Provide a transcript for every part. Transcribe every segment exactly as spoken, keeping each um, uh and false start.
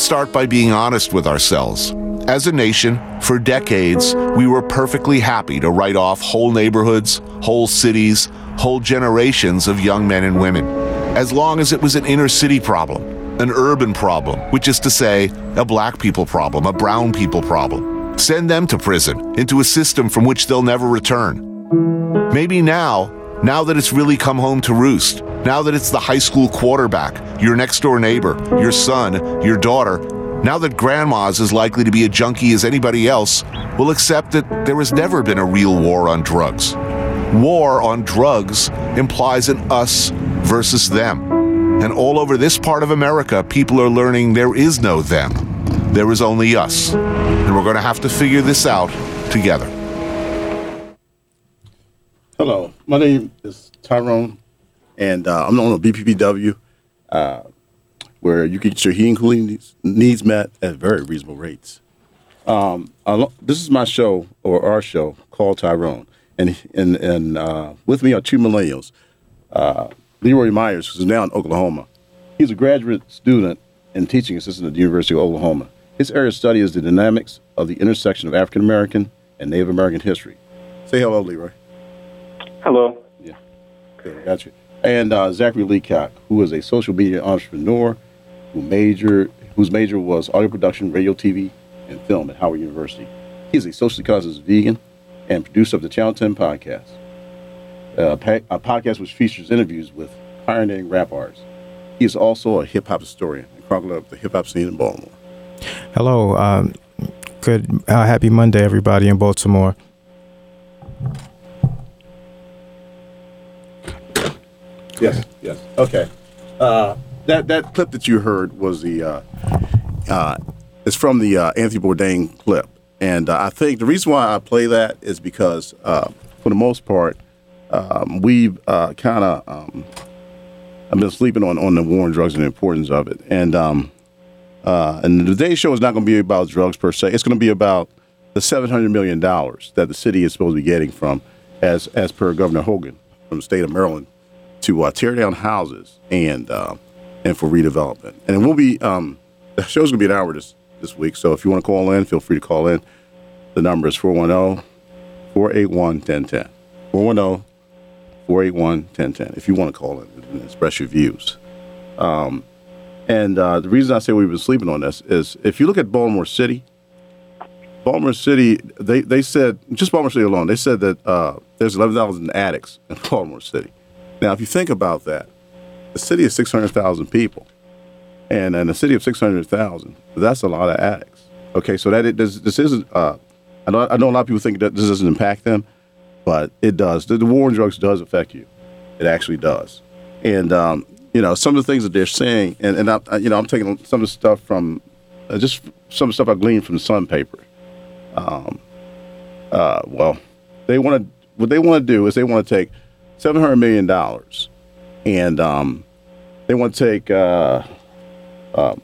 Let's start by being honest with ourselves. As a nation, for decades, we were perfectly happy to write off whole neighborhoods, whole cities, whole generations of young men and women, as long as it was an inner city problem, an urban problem, which is to say, a black people problem, a brown people problem. Send them to prison, into a system from which they'll never return. Maybe now, now that it's really come home to roost, now that it's the high school quarterback, your next door neighbor, your son, your daughter, now that grandma's is likely to be a junkie as anybody else, we'll accept that there has never been a real war on drugs. War on drugs implies an us versus them. And all over this part of America, people are learning there is no them. There is only us. And we're going to have to figure this out together. Hello, my name is Tyrone, and uh, I'm the owner of B P P W. Uh, where you can get your heating and cooling needs met at very reasonable rates. Um, lo- this is my show, or our show, called Tyrone. And and, and uh, with me are two millennials. Uh, Leroy Myers, who's now in Oklahoma. He's a graduate student and teaching assistant at the University of Oklahoma. His area of study is the dynamics of the intersection of African American and Native American history. Say hello, Leroy. Hello. Yeah, okay, got you. And uh, Zachary Leacock, who is a social media entrepreneur, Who major, whose major was audio production, radio, T V, and film at Howard University. He is a socially conscious vegan and producer of the Channel ten podcast, a, pa- a podcast which features interviews with pioneering rap artists. He is also a hip-hop historian and chronicler of the hip-hop scene in Baltimore. Hello. Um, good. Uh, happy Monday, everybody in Baltimore. Yes, yes. Okay. Uh, That that clip that you heard was the uh, uh, it's from the uh, Anthony Bourdain clip, and uh, I think the reason why I play that is because uh, for the most part um, we've uh, kind of um, I've been sleeping on, on the war on drugs and the importance of it, and um, uh, and today's show is not going to be about drugs per se. It's going to be about the seven hundred million dollars that the city is supposed to be getting from, as as per Governor Hogan from the state of Maryland, to uh, tear down houses and. Uh, and for redevelopment. And it will be, um, the show's gonna be an hour this, this week, so if you wanna call in, feel free to call in. The number is four one zero, four eight one, one zero one zero. four one zero, four eight one, one zero one zero, if you wanna call in and express your views. Um, and uh, the reason I say we've been sleeping on this is, if you look at Baltimore City, Baltimore City, they, they said, just Baltimore City alone, they said that uh, there's eleven thousand addicts in Baltimore City. Now, if you think about that, the city is six hundred thousand people, and in a city of six hundred thousand, that's a lot of addicts. Okay, so that it does, this isn't, uh, I, know, I know a lot of people think that this doesn't impact them, but it does. The, the war on drugs does affect you. It actually does. And, um, you know, some of the things that they're saying, and, and I, you know, I'm taking some of the stuff from, uh, just some of the stuff I gleaned from the Sun paper. Um, uh, well, they want to, what they want to do is they want to take seven hundred million dollars and um, they want to take uh, uh,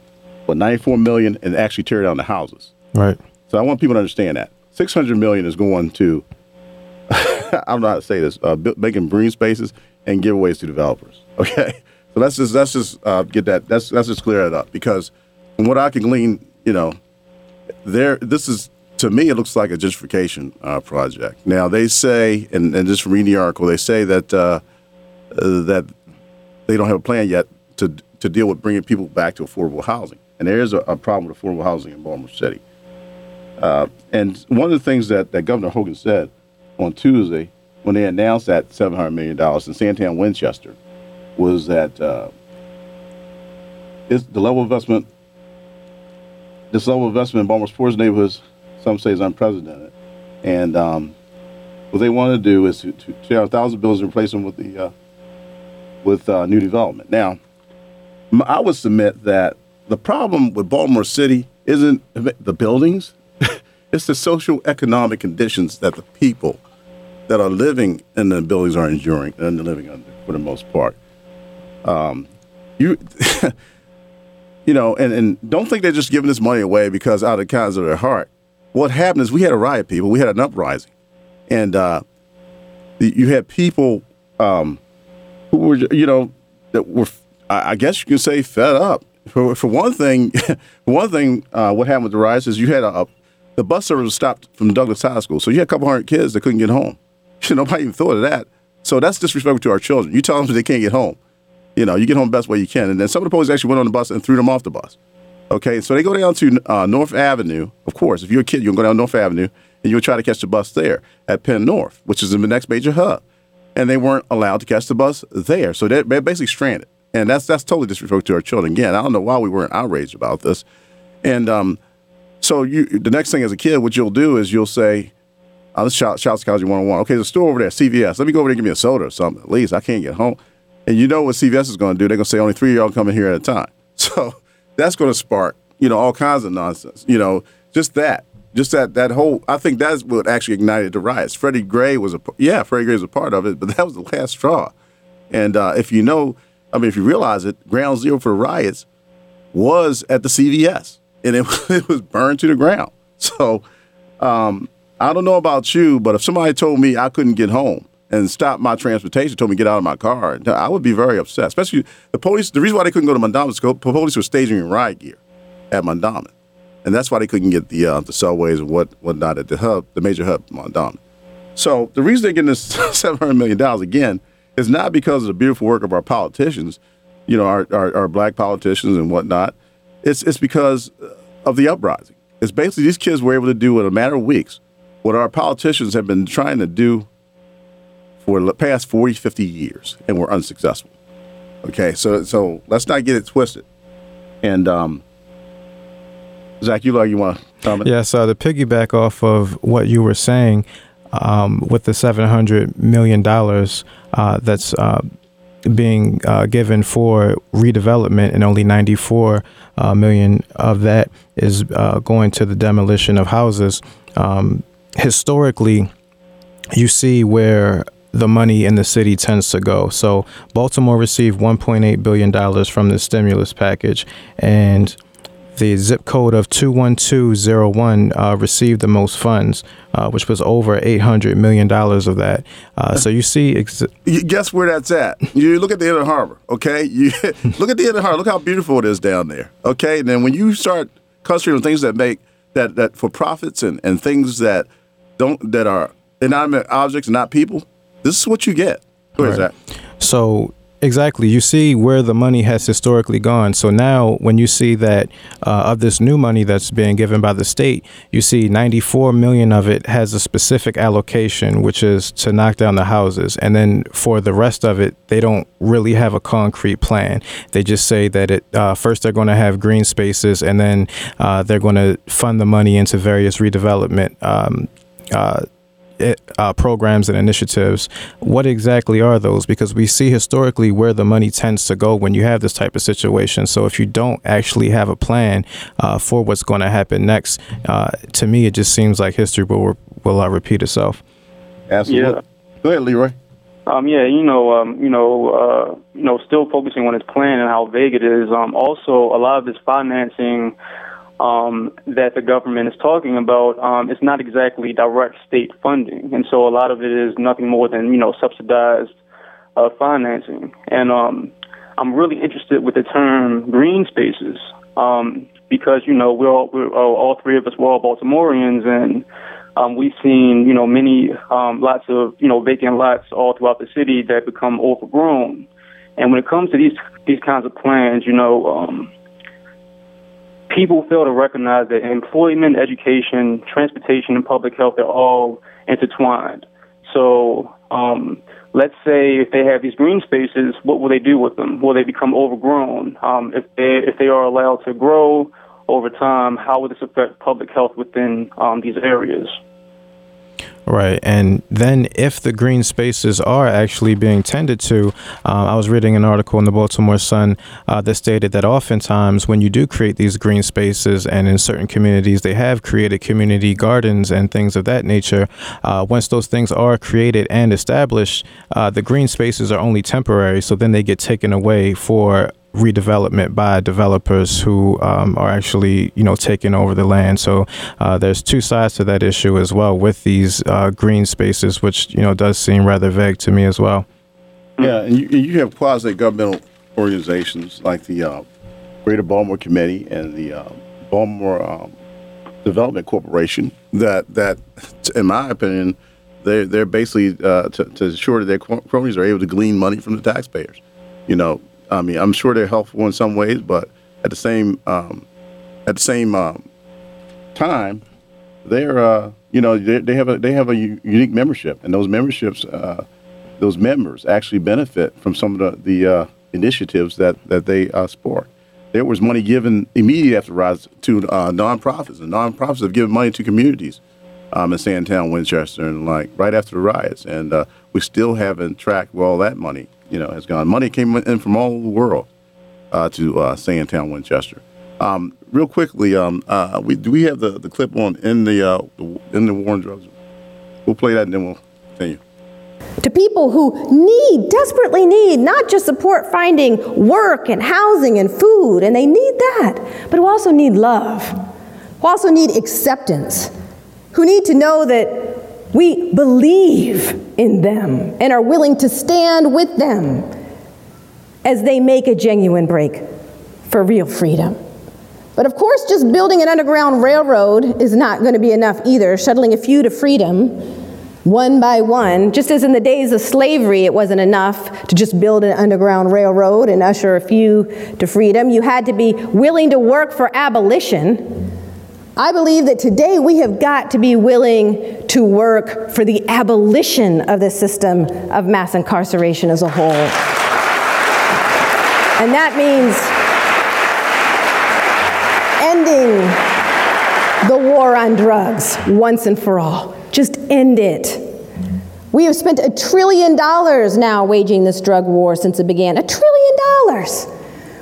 what ninety-four million dollars and actually tear down the houses. Right. So I want people to understand that six hundred million dollars is going to I don't know how to say this, uh, making green spaces and giveaways to developers. Okay. So let's just let's just uh, get that that's let's just clear that up, because from what I can glean, you know, there this is to me it looks like a gentrification uh, project. Now they say, and, and just from reading the article, they say that uh, that. They don't have a plan yet to to deal with bringing people back to affordable housing. And there is a, a problem with affordable housing in Baltimore City. Uh, and one of the things that, that Governor Hogan said on Tuesday when they announced that seven hundred million dollars in Santan Winchester was that uh, it's the level of investment, this level of investment in Baltimore's poorest neighborhoods, some say, is unprecedented. And um, what they want to do is to, to tear out one thousand buildings and replace them with the... Uh, with uh, new development. Now, I would submit that the problem with Baltimore City isn't the buildings, it's the social economic conditions that the people that are living in the buildings are enduring and living under, for the most part. Um, you you know, and, and don't think they're just giving this money away because out of the kindness of their heart. What happened is we had a riot, people. We had an uprising. And uh, you had people... Um, who were, you know, that were, I guess you can say, fed up. for, for one thing, for one thing, uh, what happened with the riots is you had a, a the bus service was stopped from Douglas High School, so you had a couple hundred kids that couldn't get home. Nobody even thought of that. So that's disrespectful to our children. You tell them they can't get home. You know, you get home the best way you can. And then some of the police actually went on the bus and threw them off the bus. Okay, so they go down to uh, North Avenue. Of course, if you're a kid, you'll go down North Avenue, and you'll try to catch the bus there at Penn North, which is the next major hub. And they weren't allowed to catch the bus there. So they're, they're basically stranded. And that's that's totally disrespectful to our children. Again, I don't know why we weren't outraged about this. And um, so you, the next thing as a kid, what you'll do is you'll say, oh, let's shout, shout psychology one oh one. Okay, there's a store over there, C V S. Let me go over there and give me a soda or something. At least I can't get home. And you know what C V S is going to do. They're going to say only three year old come in here at a time. So that's going to spark, you know, all kinds of nonsense. You know, just that. Just that that whole, I think that's what actually ignited the riots. Freddie Gray was a, yeah, Freddie Gray was a part of it, but that was the last straw. And uh, if you know, I mean, if you realize it, ground zero for riots was at the C V S, and it, it was burned to the ground. So um, I don't know about you, but if somebody told me I couldn't get home and stopped my transportation, told me to get out of my car, I would be very upset. Especially the police, the reason why they couldn't go to Mondawmin is the police were staging in riot gear at Mondawmin. And that's why they couldn't get the uh, the subways and what whatnot at the hub, the major hub, Mondawmin. So the reason they're getting this seven hundred million dollars, again, is not because of the beautiful work of our politicians, you know, our, our, our black politicians and whatnot. It's it's because of the uprising. It's basically these kids were able to do in a matter of weeks what our politicians have been trying to do for the past forty, fifty years and were unsuccessful. Okay, so so let's not get it twisted. And um. Zach, you like you want to comment? Yeah, so to piggyback off of what you were saying, um, with the seven hundred million dollars uh, that's uh, being uh, given for redevelopment, and only ninety-four million dollars of that is uh, going to the demolition of houses. Um, historically, you see where the money in the city tends to go. So Baltimore received one point eight billion dollars from the stimulus package, and the zip code of two one two zero one uh, received the most funds, uh, which was over eight hundred million dollars of that. Uh, so you see... Ex- you guess where that's at? You look at the Inner Harbor, okay? You look at the Inner Harbor. Look how beautiful it is down there, okay? And then when you start concentrating on things that make, that, that for profits and, and things that don't, that are inanimate objects and not people, this is what you get. Where is that? So... Exactly. You see where the money has historically gone. So now when you see that uh, of this new money that's being given by the state, you see ninety-four million of it has a specific allocation, which is to knock down the houses. And then for the rest of it, they don't really have a concrete plan. They just say that it uh, first they're going to have green spaces, and then uh, they're going to fund the money into various redevelopment um, uh It, uh, programs and initiatives. What exactly are those? Because we see historically where the money tends to go when you have this type of situation. So if you don't actually have a plan uh, for what's going to happen next, uh, to me, it just seems like history will will uh, repeat itself. Absolutely. Yeah. Go ahead, Leroy. Um, yeah, you know, um, you know, uh, you know, still focusing on its plan and how vague it is. Um, also, a lot of this financing Um, that the government is talking about, um, it's not exactly direct state funding. And so a lot of it is nothing more than, you know, subsidized uh, financing. And um, I'm really interested with the term green spaces um, because, you know, we're all, we're all, all three of us, we're all Baltimoreans, and um, we've seen, you know, many, um, lots of, you know, vacant lots all throughout the city that become overgrown. And when it comes to these, these kinds of plans, you know, um, people fail to recognize that employment, education, transportation, and public health are all intertwined. So um, let's say if they have these green spaces, what will they do with them? Will they become overgrown? Um, if they if they are allowed to grow over time, how will this affect public health within um, these areas? Right. And then if the green spaces are actually being tended to, uh, I was reading an article in the Baltimore Sun uh, that stated that oftentimes when you do create these green spaces, and in certain communities they have created community gardens and things of that nature, uh, once those things are created and established, uh, the green spaces are only temporary. So then they get taken away for redevelopment by developers who um, are actually, you know, taking over the land. So uh, there's two sides to that issue as well with these uh, green spaces, which, you know, does seem rather vague to me as well. Yeah, and you, you have quasi-governmental organizations like the uh, Greater Baltimore Committee and the uh, Baltimore um, Development Corporation that, that, in my opinion, they're, they're basically uh, to, to ensure that their cronies are able to glean money from the taxpayers. You know, I mean, I'm sure they're helpful in some ways, but at the same um, at the same um, time, they're uh, you know they, they have a they have a u- unique membership, and those memberships uh, those members actually benefit from some of the the uh, initiatives that that they uh, support. There was money given immediately after the rise to uh, nonprofits, and nonprofits have given money to communities um, in Sandtown, Winchester, and like right after the riots, and uh, we still haven't tracked where all that money you know has gone. Money came in from all over the world uh, to uh, Sandtown, Winchester. Um, real quickly, um, uh, we, do we have the, the clip on in the uh, in the war on drugs? We'll play that and then we'll continue. To people who need, desperately need, not just support finding work and housing and food, and they need that, but who also need love, who also need acceptance, who need to know that we believe in them and are willing to stand with them as they make a genuine break for real freedom. But of course, just building an underground railroad is not going to be enough either, shuttling a few to freedom one by one. Just as in the days of slavery, it wasn't enough to just build an underground railroad and usher a few to freedom. You had to be willing to work for abolition. I believe that today we have got to be willing to work for the abolition of the system of mass incarceration as a whole. And that means ending the war on drugs once and for all. Just end it. We have spent a trillion dollars now waging this drug war since it began. A trillion dollars.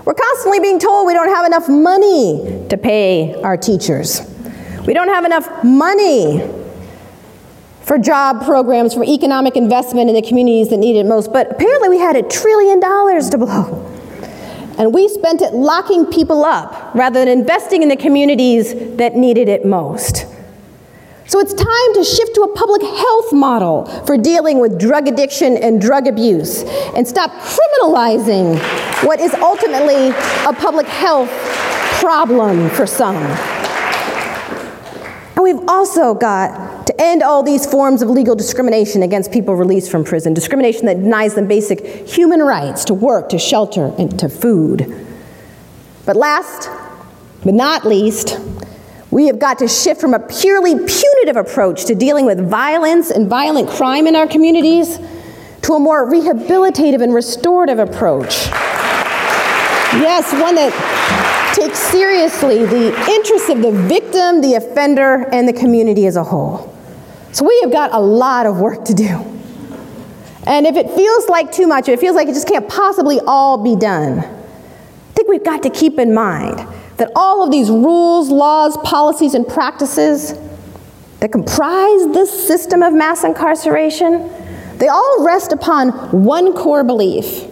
We're constantly being told we don't have enough money to pay our teachers. We don't have enough money for job programs, for economic investment in the communities that need it most. But apparently we had a trillion dollars to blow. And we spent it locking people up rather than investing in the communities that needed it most. So it's time to shift to a public health model for dealing with drug addiction and drug abuse and stop criminalizing what is ultimately a public health problem for some. And we've also got to end all these forms of legal discrimination against people released from prison, discrimination that denies them basic human rights to work, to shelter, and to food. But last but not least, we have got to shift from a purely punitive approach to dealing with violence and violent crime in our communities to a more rehabilitative and restorative approach. Yes, one that takes seriously the interests of the victim, the offender, and the community as a whole. So we have got a lot of work to do. And if it feels like too much, if it feels like it just can't possibly all be done, I think we've got to keep in mind that all of these rules, laws, policies, and practices that comprise this system of mass incarceration, they all rest upon one core belief,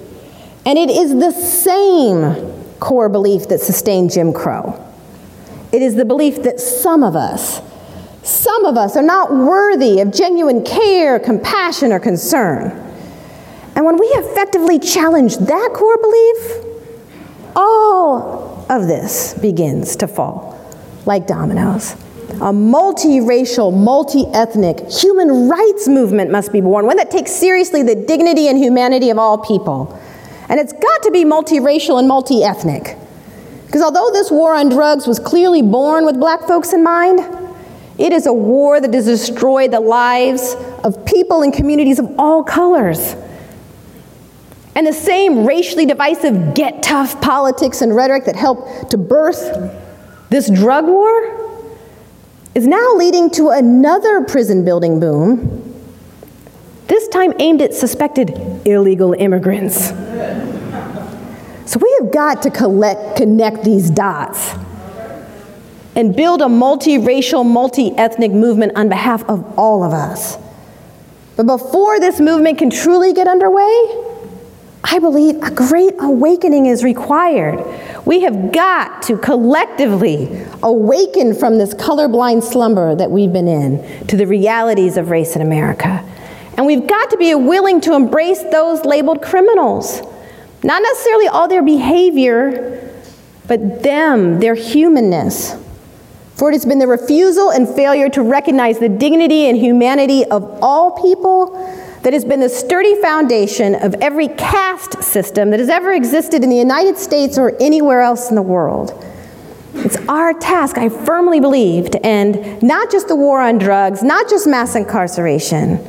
and it is the same core belief that sustained Jim Crow. It is the belief that some of us, some of us are not worthy of genuine care, compassion, or concern. And when we effectively challenge that core belief, all of this begins to fall like dominoes. A multi-racial, multi-ethnic human rights movement must be born, one that takes seriously the dignity and humanity of all people. And it's got to be multiracial and multi-ethnic. Because although this war on drugs was clearly born with black folks in mind, it is a war that has destroyed the lives of people and communities of all colors. And the same racially divisive get tough politics and rhetoric that helped to birth this drug war is now leading to another prison building boom, this time aimed at suspected illegal immigrants. So we have got to collect, connect these dots and build a multiracial, multi-ethnic movement on behalf of all of us. But before this movement can truly get underway, I believe a great awakening is required. We have got to collectively awaken from this colorblind slumber that we've been in to the realities of race in America. And we've got to be willing to embrace those labeled criminals, not necessarily all their behavior, but them, their humanness. For it has been the refusal and failure to recognize the dignity and humanity of all people that has been the sturdy foundation of every caste system that has ever existed in the United States or anywhere else in the world. It's our task, I firmly believe, to end not just the war on drugs, not just mass incarceration,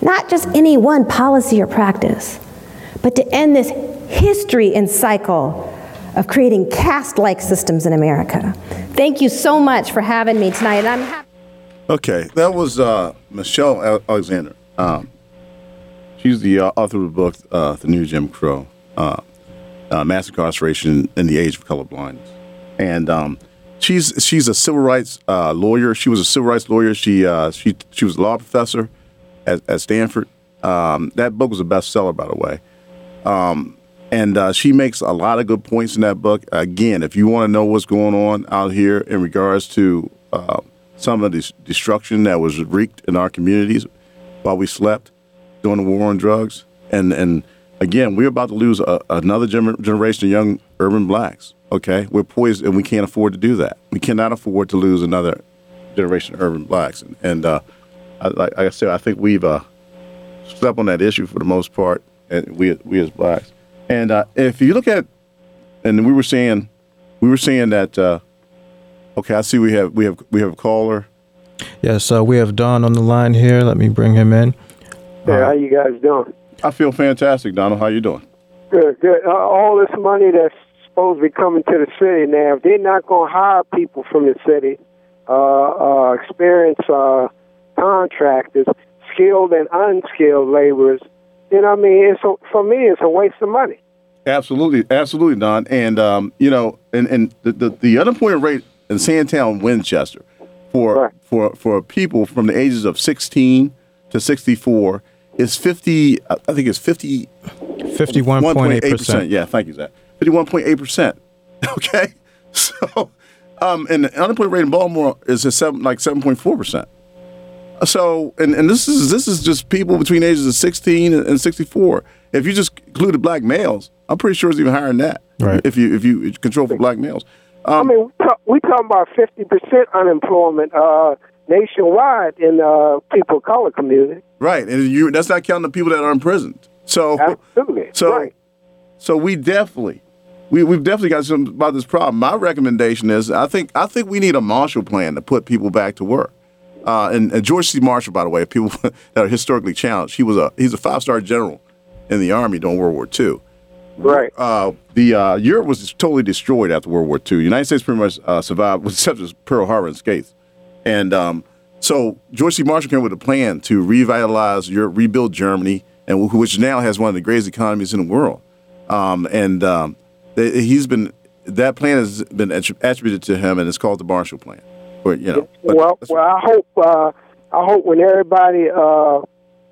not just any one policy or practice, but to end this history and cycle of creating caste-like systems in America. Thank you so much for having me tonight. I'm happy. Okay, that was uh, Michelle Alexander. Um, she's the uh, author of the book, uh, The New Jim Crow, uh, uh, Mass Incarceration in the Age of Colorblindness. And um, she's she's a civil rights uh, lawyer. She was a civil rights lawyer. She uh, she she was a law professor at, at Stanford. Um, that book was a bestseller, by the way. Um, and uh, she makes a lot of good points in that book. Again, if you want to know what's going on out here in regards to uh, some of the destruction that was wreaked in our communities while we slept during the war on drugs, and and again, we're about to lose a, another gener- generation of young urban blacks. Okay, we're poised, and we can't afford to do that. We cannot afford to lose another generation of urban blacks. And, and uh, I, like I said, I think we've uh, slept on that issue for the most part, and we we as blacks. And uh, if you look at, and we were saying, we were saying that. Uh, okay, I see we have we have we have a caller. Yeah, so we have Don on the line here. Let me bring him in. Hey, uh, how you guys doing? I feel fantastic, Donald. How you doing? Good, good. Uh, all this money that's supposed to be coming to the city now. If they're not going to hire people from the city, uh, uh, experienced uh, contractors, skilled and unskilled laborers, you know what I mean? It's a, for me, it's a waste of money. Absolutely, absolutely, Don. And, um, you know, and, and the, the, the unemployment rate in Sandtown, Winchester, for, right. for, for people from the ages of sixteen to sixty-four is fifty, I think it's fifty... fifty-one point eight percent. Yeah, thank you, Zach. fifty-one point eight percent, okay? So, um, and the unemployment rate in Baltimore is a seven, like seven point four percent. So, and, and this is this is just people between ages of sixteen and sixty-four. If you just include the black males, I'm pretty sure it's even higher than that. Right. If you if you control for black males. Um, I mean, we're talk, we talking about fifty percent unemployment uh, nationwide in uh, people of color community. Right, and you that's not counting the people that are imprisoned. So, absolutely. So, right. So we definitely, we we've definitely got something about this problem. My recommendation is, I think I think we need a Marshall Plan to put people back to work. Uh, and, and George C. Marshall, by the way, people that are historically challenged, he was a he's a five star general in the Army during World War Two. Right. Uh, the uh, Europe was totally destroyed after World War Two. The United States pretty much uh, survived, with except for Pearl Harbor and Skates. And um, so George C. Marshall came with a plan to revitalize Europe, rebuild Germany, and which now has one of the greatest economies in the world. Um, and um, he's been that plan has been attributed to him, and it's called the Marshall Plan. Or, you know, well, well, I hope uh, I hope when everybody uh,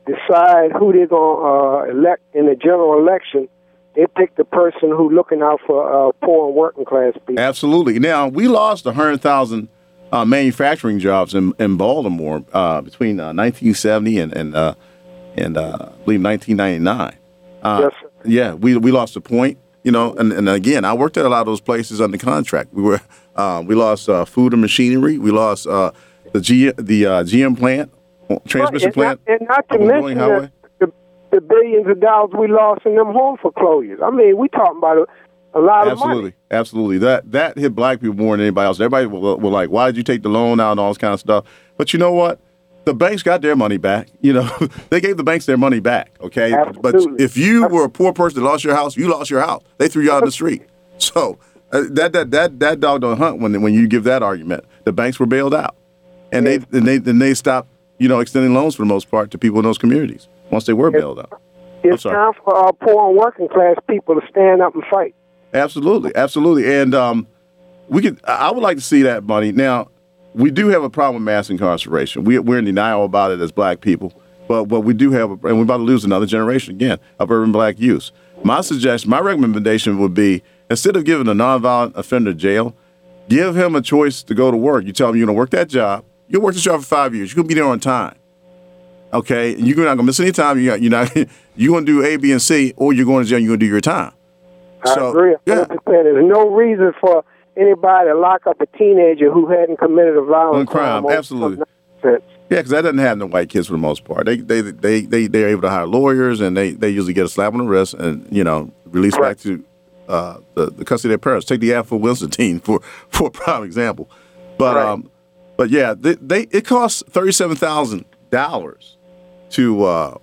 decide who they're gonna uh, elect in the general election, they pick the person who's looking out for uh, poor and working class people. Absolutely. Now we lost a hundred thousand uh, manufacturing jobs in in Baltimore uh, between uh, nineteen seventy and and uh, and uh, I believe nineteen ninety-nine. Uh, yes. Yeah, we we lost a point, you know, and, and again, I worked at a lot of those places under contract. We were, uh, we lost uh, food and machinery. We lost uh, the G, the uh, G M plant, transmission well, and not, plant, and not to mention the, the, the billions of dollars we lost in them home foreclosures. I mean, we talking about a, a lot absolutely, of money. Absolutely, absolutely. That that hit black people more than anybody else. Everybody was, was like, "Why did you take the loan out and all this kind of stuff?" But you know what? The banks got their money back. You know, they gave the banks their money back. Okay, absolutely. But if you were a poor person that lost your house, you lost your house. They threw you out in the street. So uh, that that that that dog don't hunt when when you give that argument. The banks were bailed out, and yeah. they and they and they stopped you know extending loans for the most part to people in those communities once they were bailed out. It's time for our poor and working class people to stand up and fight. Absolutely, absolutely, and um, we could. I would like to see that money now. We do have a problem with mass incarceration. We, we're in denial about it as black people, but but we do have, a, and we're about to lose another generation again of urban black youth. My suggestion, my recommendation would be, instead of giving a nonviolent offender jail, give him a choice to go to work. You tell him you're going to work that job. You'll work this job for five years. You're going to be there on time, okay? And you're not going to miss any time. You're not, you're not, you're going to do A, B, and C, or you're going to jail and you're going to do your time. I so, agree. Yeah. There's no reason for anybody to lock up a teenager who hadn't committed a violent crime. crime. Absolutely. Yeah, because that doesn't happen to white kids for the most part. They they they they they're able to hire lawyers, and they, they usually get a slap on the wrist, and you know, released right. back to uh, the, the custody of their parents. Take the Alfred Wilson team for for a prime example. But right. um, but yeah, they, they it costs thirty-seven thousand dollars to uh,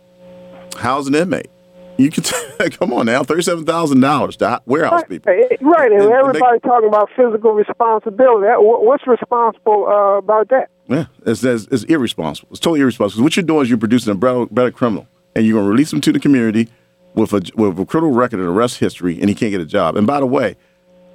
house an inmate. You can t- come on now, thirty-seven thousand dollars to warehouse people. Right, right. and, and everybody and they, talking about physical responsibility. What's responsible uh, about that? Yeah, it's, it's, it's irresponsible. It's totally irresponsible. What you're doing is you're producing a better criminal, and you're going to release him to the community with a with a criminal record and arrest history, and he can't get a job. And by the way,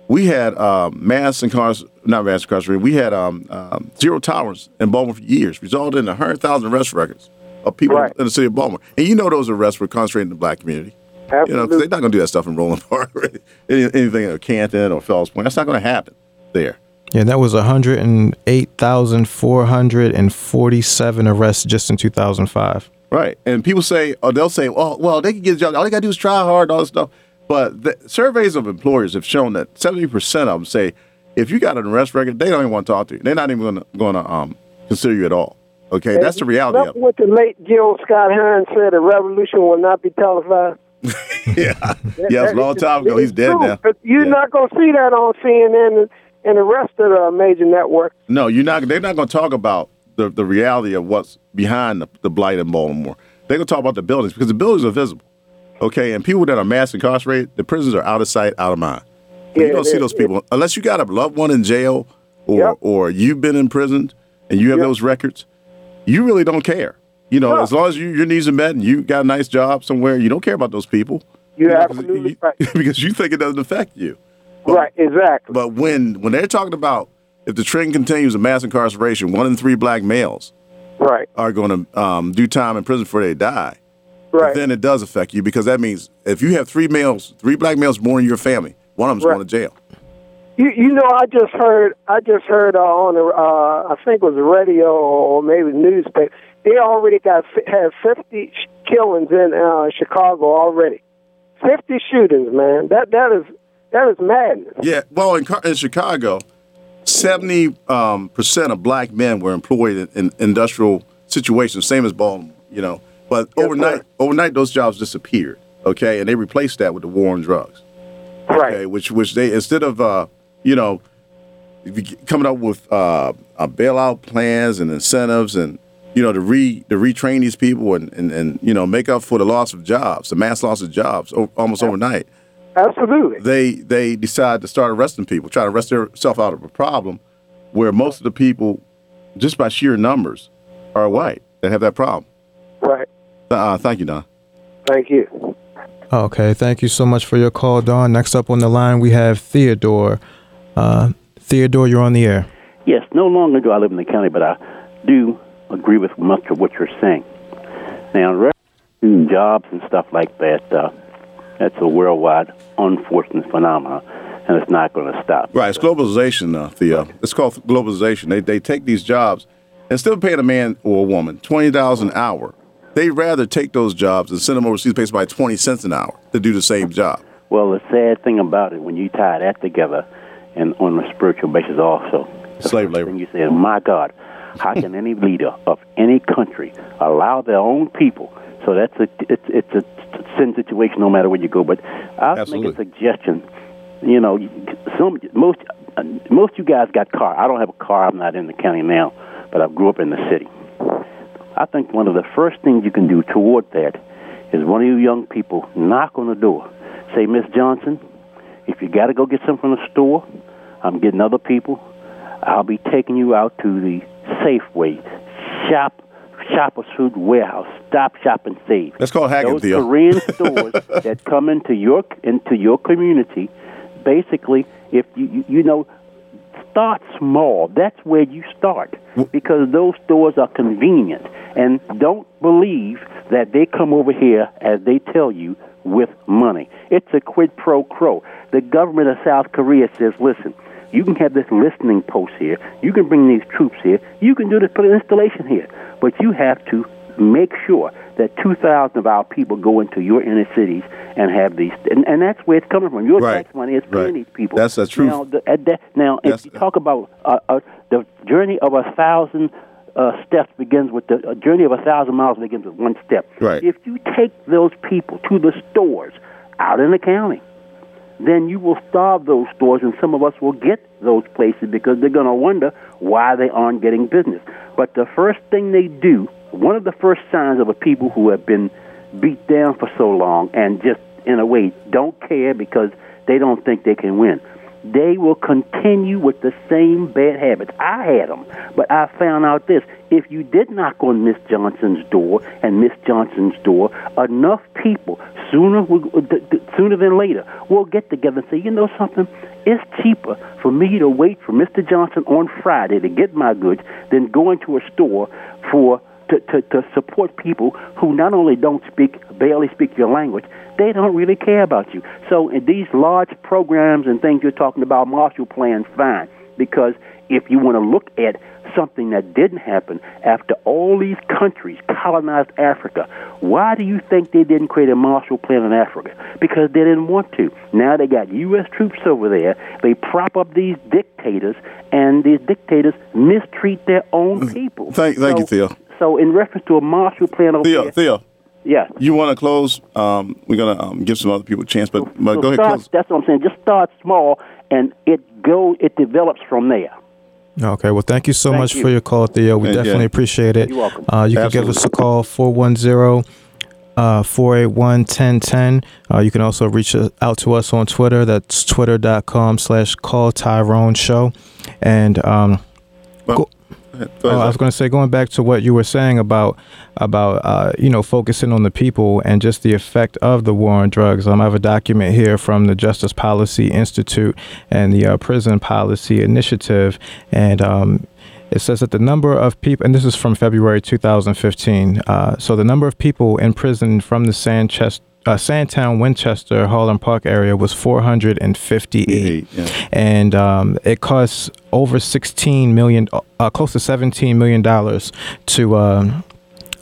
we had um, mass incarceration, not mass incarceration. We had um, um, zero tolerance in Baltimore for years, resulted in a hundred thousand arrest records of people right. in the city of Baltimore. And you know those arrests were concentrated in the black community. Absolutely. You know, because they're not going to do that stuff in Roland Park or anything in Canton or Fells Point. That's not going to happen there. Yeah, that was one hundred eight thousand four hundred forty-seven arrests just in two thousand five. Right. And people say, oh, they'll say, oh, well, they can get a job. All they got to do is try hard, all this stuff. But the surveys of employers have shown that seventy percent of them say, if you got an arrest record, they don't even want to talk to you. They're not even going to um, consider you at all. Okay, and that's the reality of it. What the late Gil Scott Heron said, a revolution will not be televised. yeah, that, yeah, it's a long time ago. He's dead true. now. But you're yeah. not going to see that on C N N and, and the rest of the major networks. No, you're not. They're not going to talk about the, the reality of what's behind the, the blight in Baltimore. They're going to talk about the buildings because the buildings are visible. Okay, and people that are mass incarcerated, the prisons are out of sight, out of mind. Yeah, you don't see those people. It, unless you got a loved one in jail or, yep. or you've been imprisoned and you have yep. those records. You really don't care. You know, no. as long as you, your needs are met and you got a nice job somewhere, you don't care about those people. You're you know, absolutely you, right. Because you think it doesn't affect you. But, right, exactly. But when, when they're talking about if the trend continues of mass incarceration, one in three black males right. are going to um, do time in prison before they die, right. then it does affect you because that means if you have three males, three black males born in your family, one of them's right. going to jail. You, you know, I just heard. I just heard uh, on the, uh, I think it was the radio or maybe the newspaper. They already got have fifty sh- killings in uh, Chicago already. Fifty shootings, man. That that is that is madness. Yeah. Well, in, in Chicago, seventy um, percent of black men were employed in, in industrial situations, same as Baltimore. You know, but yes, overnight, sir. overnight, those jobs disappeared. Okay, and they replaced that with the war on drugs. Okay, right. Which which they instead of uh, you know, coming up with uh, bailout plans and incentives and, you know, to re to retrain these people and, and, and, you know, make up for the loss of jobs, the mass loss of jobs almost overnight. Absolutely. They they decide to start arresting people, try to arrest themselves out of a problem where most of the people, just by sheer numbers, are white that have that problem. Right. Uh, thank you, Don. Thank you. Okay. Thank you so much for your call, Don. Next up on the line, we have Theodore. Uh, Theodore, you're on the air. Yes, no long ago I lived in the county, but I do agree with much of what you're saying. Now, in reference to jobs and stuff like that, uh, that's a worldwide, unfortunate phenomenon, and it's not going to stop. Right, it's globalization, uh, Theo. Okay. It's called globalization. They they take these jobs, instead of paying a man or a woman twenty dollars an hour, they'd rather take those jobs and send them overseas, pay somebody twenty cents an hour to do the same job. Well, the sad thing about it, when you tie that together, and on a spiritual basis also. Slave labor. You say, my God, how can any leader of any country allow their own people? So that's a, it's, it's a sin situation no matter where you go. But I'll Absolutely. make a suggestion. You know, some most most you guys got car. I don't have a car. I'm not in the county now, but I grew up in the city. I think one of the first things you can do toward that is one of you young people knock on the door. Say, Miss Johnson, if you got to go get something from the store, I'm getting other people. I'll be taking you out to the Safeway, shop, Shoppers Food Warehouse, Stop, Shop, and Save. That's called hacking, Those Theo. Korean stores that come into your into your community, basically, if you, you you know, start small. That's where you start because those stores are convenient. And don't believe that they come over here as they tell you with money. It's a quid pro quo. The government of South Korea says, listen, you can have this listening post here. You can bring these troops here. You can do this, put an installation here. But you have to make sure that two thousand of our people go into your inner cities and have these. And, and that's where it's coming from. Your right. tax money is paying right. these people. That's the truth. Now, the, at that, now if you talk about uh, uh, the journey of a thousand uh, steps begins with the uh, journey of a thousand miles begins with one step. Right. If you take those people to the stores out in the county, then you will starve those stores, and some of us will get those places because they're going to wonder why they aren't getting business. But the first thing they do, one of the first signs of a people who have been beat down for so long and just, in a way, don't care because they don't think they can win, they will continue with the same bad habits. I had them, but I found out this. If you did knock on Miss Johnson's door and Miss Johnson's door, enough people, sooner sooner than later, will get together and say, you know something, it's cheaper for me to wait for Mister Johnson on Friday to get my goods than going to a store for to, to, to support people who not only don't speak, barely speak your language, they don't really care about you. So in these large programs and things you're talking about, Marshall Plan, fine, because if you want to look at something that didn't happen after all these countries colonized Africa, why do you think they didn't create a Marshall Plan in Africa? Because they didn't want to. Now they got U S troops over there. They prop up these dictators, and these dictators mistreat their own people. Thank, thank so, you, Theo. So in reference to a Marshall Plan over Theo, there. Theo, Theo. Yes. You want to close? Um, we're going to um, give some other people a chance, but, but so go start, ahead. Close. That's what I'm saying. Just start small, and it go. It develops from there. Okay, well, thank you so thank much you. for your call, Theo. We and, definitely yeah. appreciate it. You're welcome. Uh, you Absolutely. can give us a call, four one zero, four eight one, one zero one zero. Uh, you can also reach out to us on Twitter. That's twitter.com slash call Tyrone Show. And um, well, go- oh, I was going to say, going back to what you were saying about, about uh, you know, focusing on the people and just the effect of the war on drugs. Um, I have a document here from the Justice Policy Institute and the uh, Prison Policy Initiative, and um, it says that the number of people, and this is from February two thousand fifteen, uh, so the number of people in prison from the Sanchez. Uh, Sandtown, Winchester, Harlem Park area was four hundred fifty-eight, yeah. and um, it costs over sixteen million, uh, close to seventeen million dollars to uh,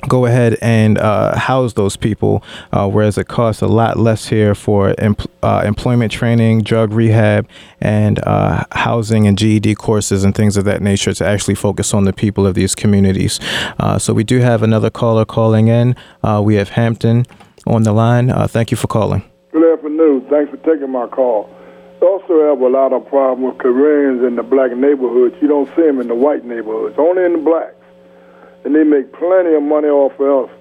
go ahead and uh, house those people, uh, whereas it costs a lot less here for em- uh, employment training, drug rehab, and uh, housing and G E D courses and things of that nature to actually focus on the people of these communities. Uh, so we do have another caller calling in. Uh, we have Hampton on the line. Uh, thank you for calling. Good afternoon. Thanks for taking my call. Also have a lot of problem with Koreans in the black neighborhoods. You don't see them in the white neighborhoods, only in the blacks. And they make plenty of money off of us.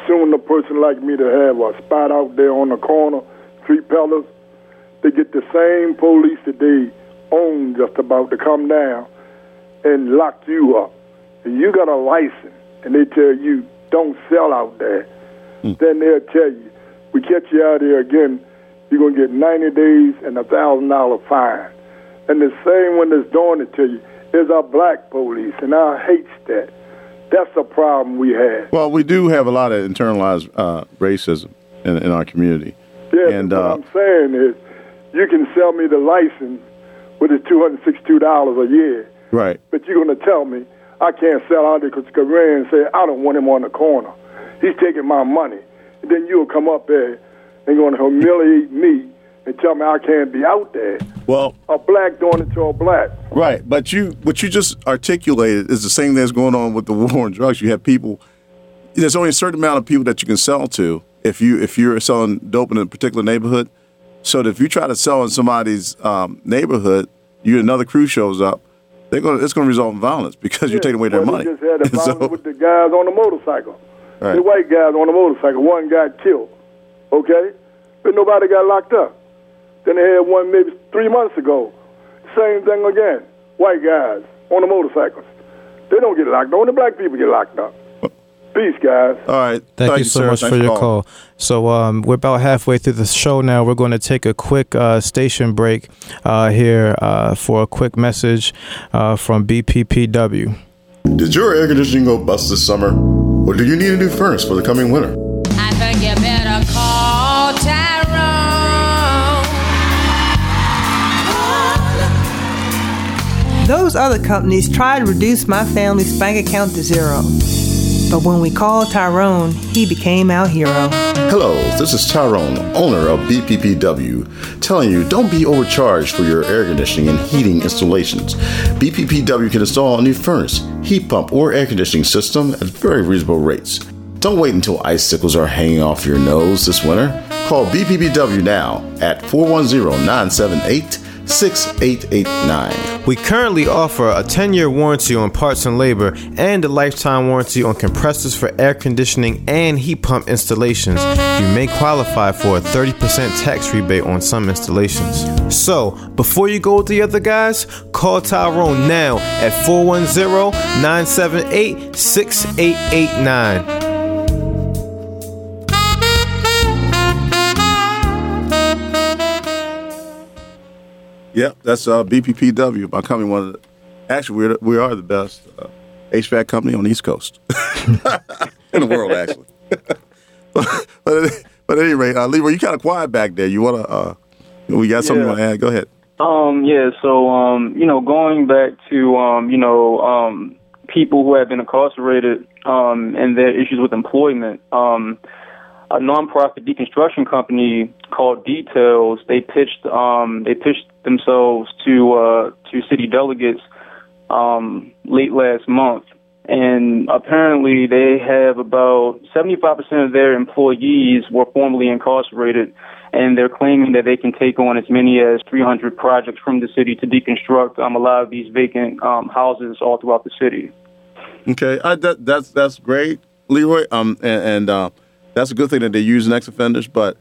Assuming a person like me to have a spot out there on the corner, three pellets, they get the same police that they own just about to come down and lock you up. And you got a license, and they tell you, don't sell out there. Then they'll tell you, we catch you out here again, you're going to get ninety days and a one thousand dollars fine. And the same one that's doing it to you is our black police, and I hate that. That's the problem we have. Well, we do have a lot of internalized uh, racism in, in our community. Yeah, and what uh, I'm saying is, you can sell me the license, which is two hundred sixty-two dollars a year. Right. But you're going to tell me, I can't sell out there because Korean said, I don't want him on the corner. He's taking my money. And then you'll come up there and going to humiliate me and tell me I can't be out there. Well, a black doing it to a black. Right, but you what you just articulated is the same thing that's going on with the war on drugs. You have people. There's only a certain amount of people that you can sell to if you if you're selling dope in a particular neighborhood. So that if you try to sell in somebody's um, neighborhood, you another crew shows up. They're going. It's going to result in violence because yeah, you're taking away their money. Just had a violence so, with the guys on the motorcycle. Right. The white guys on the motorcycle, one got killed, okay? But nobody got locked up. Then they had one maybe three months ago. Same thing again. White guys on the motorcycles. They don't get locked up. Only black people get locked up. Peace, guys. All right. Thank, Thank you, you so sir. much Thanks for your call. call. So um, we're about halfway through the show now. We're going to take a quick uh, station break uh, here uh, for a quick message uh, from B P P W. Did your air conditioning go bust this summer? What do you need to do first for the coming winter? I think you better call Tyrone. Those other companies try to reduce my family's bank account to zero. But when we called Tyrone, he became our hero. Hello, this is Tyrone, owner of B P P W, telling you don't be overcharged for your air conditioning and heating installations. B P P W can install a new furnace, heat pump, or air conditioning system at very reasonable rates. Don't wait until icicles are hanging off your nose this winter. Call B P P W now at four one zero, nine seven eight, six eight eight nine. We currently offer a ten-year warranty on parts and labor and a lifetime warranty on compressors for air conditioning and heat pump installations. You may qualify for a thirty percent tax rebate on some installations. So, before you go with the other guys, call Tyrone now at four one zero, nine seven eight, six eight eight nine. Yep, that's uh, B P P W, becoming one of the, actually, we're, we are the best uh, H V A C company on the East Coast. In the world, actually. but, but, but at any rate, uh, Leroy, you kind of quiet back there. You want to, uh, we got something yeah. you want to add? Go ahead. Um, yeah, so, um, you know, going back to, um, you know, um, people who have been incarcerated um, and their issues with employment, um, a nonprofit deconstruction company called Details, they pitched um, they pitched themselves to uh, to city delegates um, late last month, and apparently they have about seventy-five percent of their employees were formerly incarcerated, and they're claiming that they can take on as many as three hundred projects from the city to deconstruct um, a lot of these vacant um, houses all throughout the city. Okay, I, that, that's that's great, Leroy, um, and. and uh... That's a good thing that they use in ex-offenders, but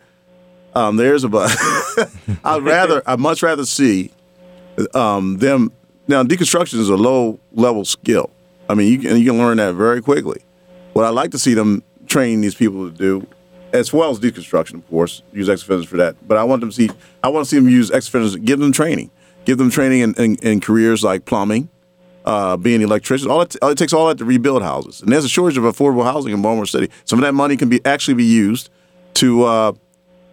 um, there's a but. I'd rather, I'd much rather see um, them. Now, deconstruction is a low-level skill. I mean, you can, you can learn that very quickly. What I'd like to see them train these people to do, as well as deconstruction, of course, use ex-offenders for that. But I want them to see, I want to see them use ex-offenders, give them training, give them training in, in, in careers like plumbing, Uh, being electricians, all it, it takes all that to rebuild houses, and there's a shortage of affordable housing in Baltimore City. Some of that money can be actually be used to uh,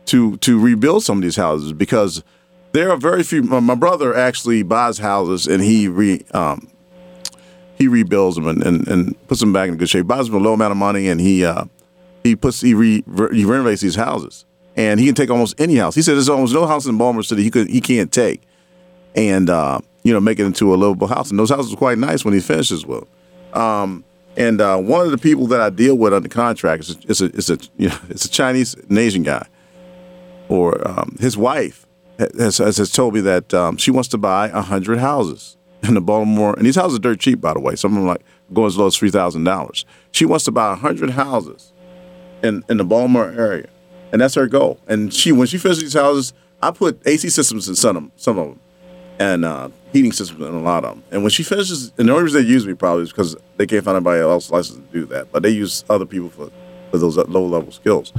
to to rebuild some of these houses, because there are very few. My, my brother actually buys houses and he re um, he rebuilds them and, and, and puts them back in good shape. Buys them for a low amount of money, and he uh, he puts he, re, he renovates these houses, and he can take almost any house. He said there's almost no house in Baltimore City he could he can't take, and. Uh, you know, make it into a livable house. And those houses are quite nice when he finishes with them. Um, and uh, one of the people that I deal with under contract is a, is a, is a, you know, it's a Chinese and Asian guy. Or um, his wife has, has, has told me that um, she wants to buy one hundred houses in the Baltimore. And these houses are dirt cheap, by the way. Some of them like going as low as three thousand dollars. She wants to buy one hundred houses in, in the Baltimore area. And that's her goal. And she when she finishes these houses, I put A C systems in some of them. Some of them. And uh, heating systems in a lot of them. And when she finishes, and the only reason they use me probably is because they can't find anybody else licensed to do that. But they use other people for, for those low-level skills.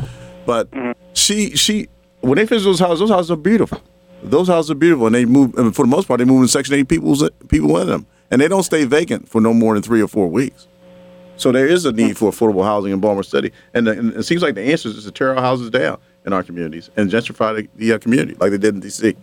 But mm-hmm. she, she, when they finish those houses, those houses are beautiful. Those houses are beautiful, and they move. And for the most part, they move in Section eight people's people in them, and they don't stay vacant for no more than three or four weeks. So there is a need for affordable housing in Baltimore City, and, the, and it seems like the answer is to tear our houses down in our communities and gentrify the, the uh, community like they did in D C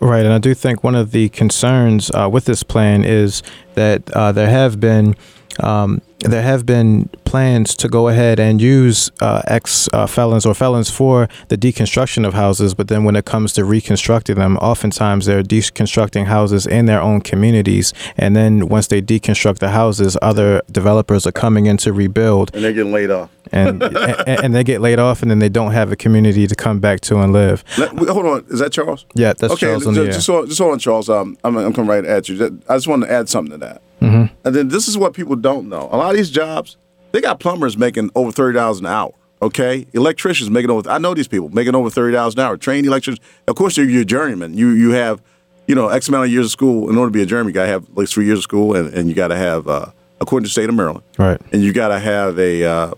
Right, and I do think one of the concerns uh, with this plan is that uh, there have been um, there have been plans to go ahead and use uh, ex uh, felons or felons for the deconstruction of houses, but then when it comes to reconstructing them, oftentimes they're deconstructing houses in their own communities, and then once they deconstruct the houses, other developers are coming in to rebuild, and they're getting laid off, and and, and they get laid off, and then they don't have a community to come back to and live. Let, hold on, is that Charles? Yeah, that's okay, Charles. Okay, just, just, just hold on, Charles. Um, I'm I'm coming right at you. I just want to add something to that. Mm-hmm. And then this is what people don't know. A lot of these jobs, they got plumbers making over thirty dollars an hour, okay? Electricians making over, I know these people, making over thirty dollars an hour. Trained electricians. Of course, you're, you're a journeyman. You you have, you know, X amount of years of school. In order to be a journeyman, you got to have like three years of school, and, and you got to have, uh, according to the state of Maryland, right? And you got to have a uh,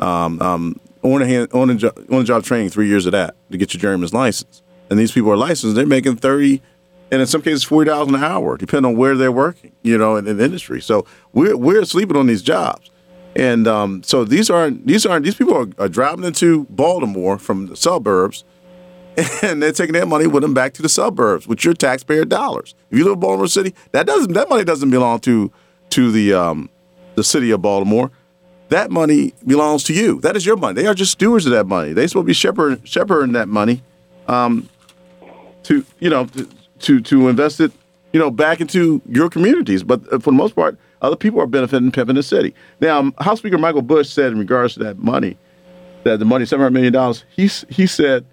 um, um, on-the-hand, on-the-job, on-the-job training, three years of that to get your journeyman's license. And these people are licensed. They're making thirty dollars. And in some cases, forty dollars an hour, depending on where they're working, you know, in, in the industry. So we're we're sleeping on these jobs, and um, so these aren't these aren't these people are, are driving into Baltimore from the suburbs, and they're taking their money with them back to the suburbs with your taxpayer dollars. If you live in Baltimore City, that doesn't that money doesn't belong to to the um, the city of Baltimore, that money belongs to you. That is your money. They are just stewards of that money. They're supposed to be shepherd, shepherding that money um, to, you know, to to invest it, you know, back into your communities. But for the most part, other people are benefiting, pimping the city. Now, House Speaker Michael Bush said in regards to that money, that the money, seven hundred million dollars, he, he said,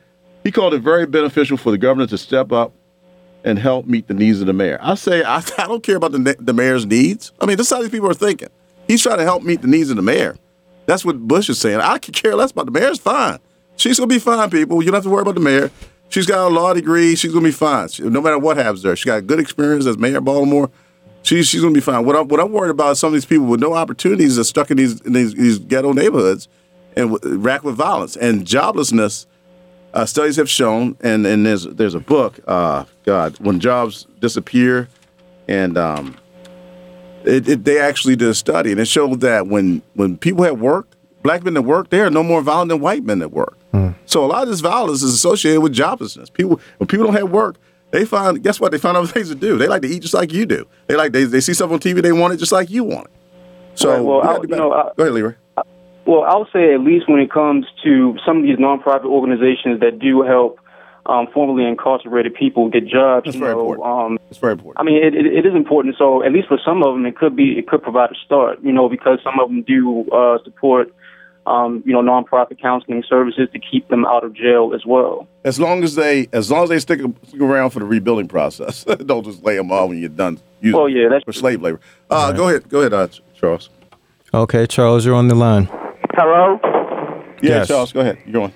he called it very beneficial for the governor to step up and help meet the needs of the mayor. I say, I, I don't care about the the mayor's needs. I mean, this is how these people are thinking. He's trying to help meet the needs of the mayor. That's what Bush is saying. I could care less about the mayor's fine. She's going to be fine, people. You don't have to worry about the mayor. She's got a law degree. She's going to be fine. She, no matter what happens there. She's got a good experience as mayor of Baltimore. She, she's going to be fine. What, I, what I'm worried about is some of these people with no opportunities are stuck in these, in these, these ghetto neighborhoods and racked with violence and joblessness. Uh, studies have shown, and, and there's there's a book, uh, God, when jobs disappear, and um, it, it, they actually did a study, and it showed that when, when people have work, black men that work, they are no more violent than white men that work. Mm. So a lot of this violence is associated with joblessness. People when people don't have work, they find guess what? They find other things to do. They like to eat just like you do. They like they they see stuff on T V, they want it just like you want it. So right, well, we I, you know, I, go ahead, Leroy. I, Well, I would say at least when it comes to some of these nonprofit organizations that do help um, formerly incarcerated people get jobs. That's very important. Um, That's very important. I mean, it, it, it is important. So at least for some of them, it could be it could provide a start, you know, because some of them do uh, support, um, you know, nonprofit counseling services to keep them out of jail as well. As long as they as long as they stick, stick around for the rebuilding process, don't just lay them off when you're done. Use oh yeah, that's for slave labor. Uh, right. Go ahead, go ahead, uh, Charles. Okay, Charles, you're on the line. Hello? Yeah, yes. Charles, go ahead. You're going.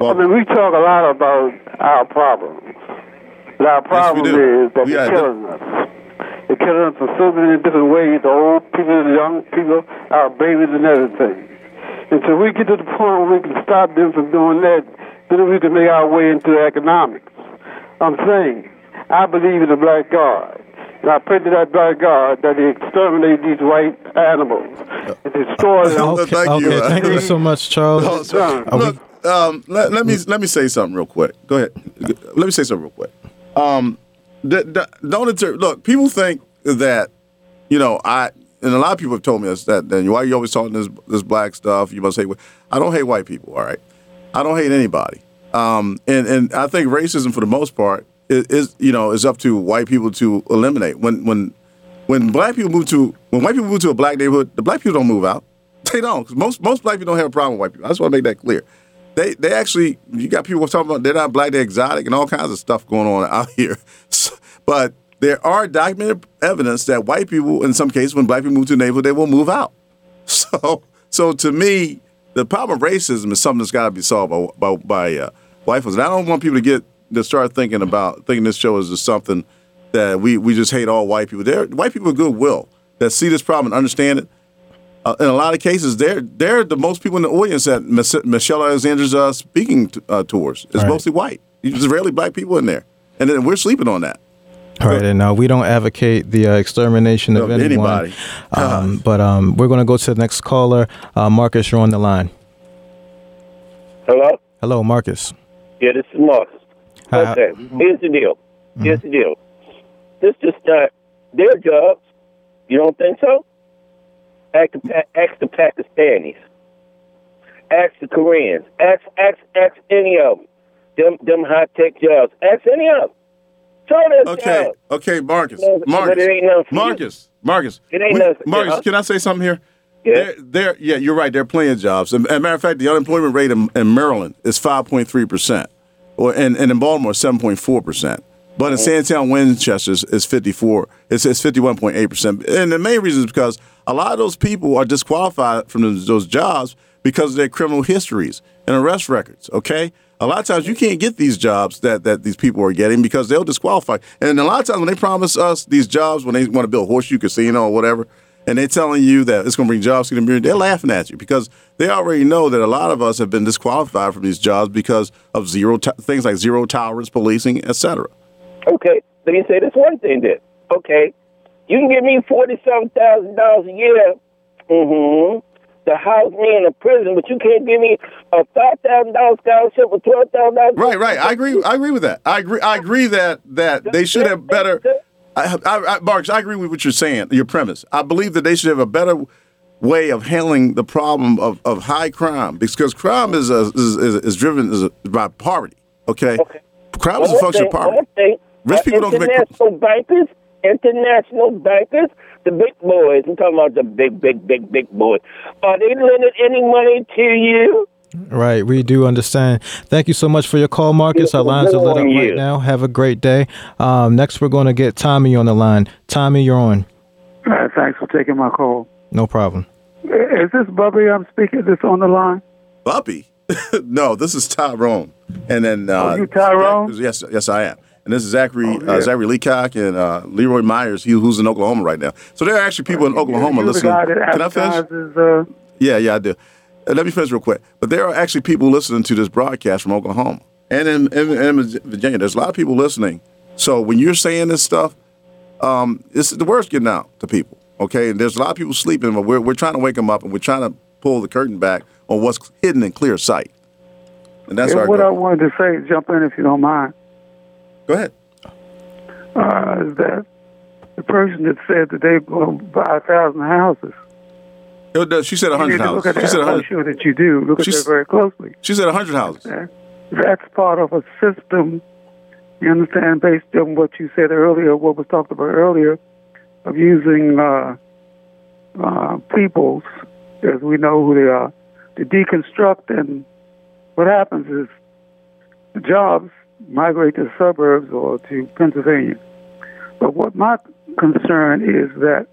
Well, I mean, we talk a lot about our problems. And our problem yes, is that we they're killing them. us. They're killing us in so many different ways, the old people, the young people, our babies and everything. Until we get to the point where we can stop them from doing that, then we can make our way into economics. I'm saying, I believe in the black God. And I pray to that black God that he exterminate these white animals and destroy them. Okay, thank you. Okay, thank you so much, Charles. No, Look, um, let, let me let me say something real quick. Go ahead. Let me say something real quick. Um, the, the, don't inter- Look, people think that, you know, I and a lot of people have told me this, that then why are you always talking this this black stuff? You must hate. I don't hate white people. All right, I don't hate anybody. Um, and and I think racism for the most part. Is you know is up to white people to eliminate. When when when black people move to when white people move to a black neighborhood, the black people don't move out. They don't. 'Cause most most black people don't have a problem with white people. I just want to make that clear. They they actually you got people talking about they're not black, they're exotic, and all kinds of stuff going on out here. So, but there are documented evidence that white people, in some cases, when black people move to a neighborhood, they will move out. So so to me, the problem of racism is something that's got to be solved by by, by uh, white folks. And I don't want people to get. To start thinking about thinking this show is just something that we, we just hate all white people. They're, white people are goodwill that see this problem and understand it. Uh, in a lot of cases, they're they're the most people in the audience that Miss, Michelle Alexander's uh, speaking to, uh, towards. It's right. Mostly white. There's rarely black people in there, and then we're sleeping on that. All right, and uh, we don't advocate the uh, extermination of anyone, anybody. Um, but um, we're going to go to the next caller, uh, Marcus. You're on the line. Hello. Hello, Marcus. Yeah, this is Marcus. Okay, here's the deal. Here's the deal. This is not their jobs. You don't think so? Ask the, ask the Pakistanis. Ask the Koreans. Ask, ask, ask any of them. Them, them high-tech jobs. Ask any of them. Okay, jobs. okay, Marcus. Marcus, Marcus, Marcus. It ain't nothing. Marcus, yeah. Can I say something here? Yeah. They're, they're, yeah, you're right. They're playing jobs. As a matter of fact, the unemployment rate in, in Maryland is five point three percent. Or and, and in Baltimore, seven point four percent, but in Santown, Winchester, it's fifty four. It's it's fifty one point eight percent, and the main reason is because a lot of those people are disqualified from those, those jobs because of their criminal histories and arrest records. Okay, a lot of times you can't get these jobs that, that these people are getting because they'll disqualify. And a lot of times when they promise us these jobs, when they want to build Horseshoe Casino or whatever, and they're telling you that it's going to bring jobs to the community, they're laughing at you because they already know that a lot of us have been disqualified from these jobs because of zero to- things like zero tolerance, policing, et cetera. Okay, let me say this one thing then. Okay, you can give me forty-seven thousand dollars a year mm-hmm, to house me in a prison, but you can't give me a five thousand dollars scholarship or twelve thousand dollars. Right, right. I agree. I agree with that. I agree. I agree that that they should have better. I, I, I, Marks, I agree with what you're saying, your premise. I believe that they should have a better way of handling the problem of, of high crime, because crime is a, is, is, is driven is a, by poverty. Okay, okay. Crime well, is a function thing, of poverty. Thing, Rich uh, people don't commit. International bankers, international bankers, the big boys. I'm talking about the big, big, big, big boys. Are they lending any money to you? Right, we do understand. Thank you so much for your call, Marcus. Our lines are lit up right now. Have a great day. Um, next, we're going to get Tommy on the line. Tommy, you're on. All right, thanks for taking my call. No problem. Is this Bubby I'm speaking? This on the line? Bubby? No, this is Tyrone. And then uh, oh, you Tyrone? Yes, yes, I am. And this is Zachary oh, yeah. uh, Zachary Leacock and uh, Leroy Myers, he, who's in Oklahoma right now. So there are actually people in Oklahoma listening. Can I finish? Uh... Yeah, yeah, I do. Let me finish real quick. But there are actually people listening to this broadcast from Oklahoma and in, in, in Virginia. There's a lot of people listening. So when you're saying this stuff, um, it's the word's getting out to people, okay? And there's a lot of people sleeping, but we're, we're trying to wake them up, and we're trying to pull the curtain back on what's hidden in clear sight. And that's and our what goal. I wanted to say. Jump in if you don't mind. Go ahead. Uh, is that the person that said that they buy a thousand houses? She said a hundred houses. She said I'm sure that you do. Look at that very closely. She said a hundred houses. That's part of a system, you understand, based on what you said earlier, what was talked about earlier, of using uh, uh, peoples, as we know who they are, to deconstruct. And what happens is the jobs migrate to suburbs or to Pennsylvania. But what my concern is that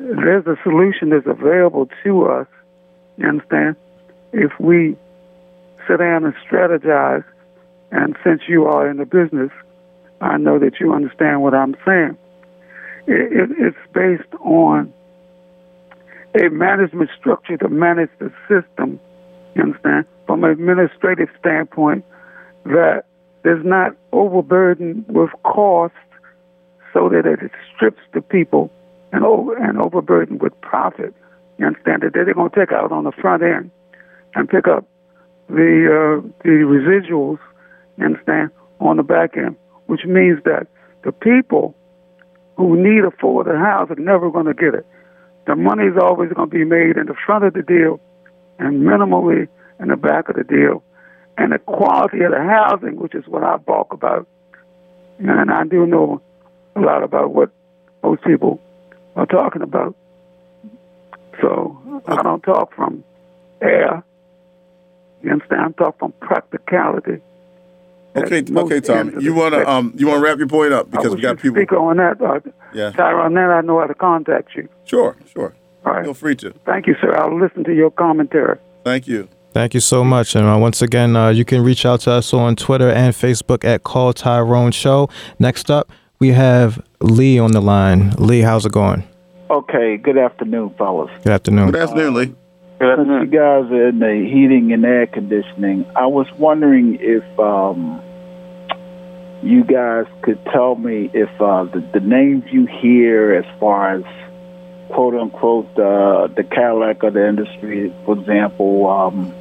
there's a solution that's available to us, you understand, if we sit down and strategize. And since you are in the business, I know that you understand what I'm saying. It, it, it's based on a management structure to manage the system, you understand, from an administrative standpoint that is not overburdened with cost so that it strips the people and over and overburdened with profit. You understand that they're going to take out on the front end and pick up the uh, the residuals. You understand, on the back end, which means that the people who need affordable house are never going to get it. The money is always going to be made in the front of the deal and minimally in the back of the deal. And the quality of the housing, which is what I balk about, and I do know a lot about what most people are talking about. So I don't talk from air. You understand? I talk from practicality. Okay, okay, Tommy. You wanna spectrum. um, you wanna wrap your point up because we got people. Speak on that, uh, yeah. Tyrone. Then I know how to contact you. Sure, sure. All right. Feel free to. Thank you, sir. I'll listen to your commentary. Thank you. Thank you so much. And uh, once again, uh, you can reach out to us on Twitter and Facebook at Call Tyrone Show. Next up, we have Lee on the line. Lee, how's it going? Okay, good afternoon, fellas. Good afternoon. Good afternoon, Lee. Good afternoon. Since you guys are in the heating and air conditioning, I was wondering if um, you guys could tell me if uh, the, the names you hear as far as, quote-unquote, uh, the Cadillac of the industry, for example, um,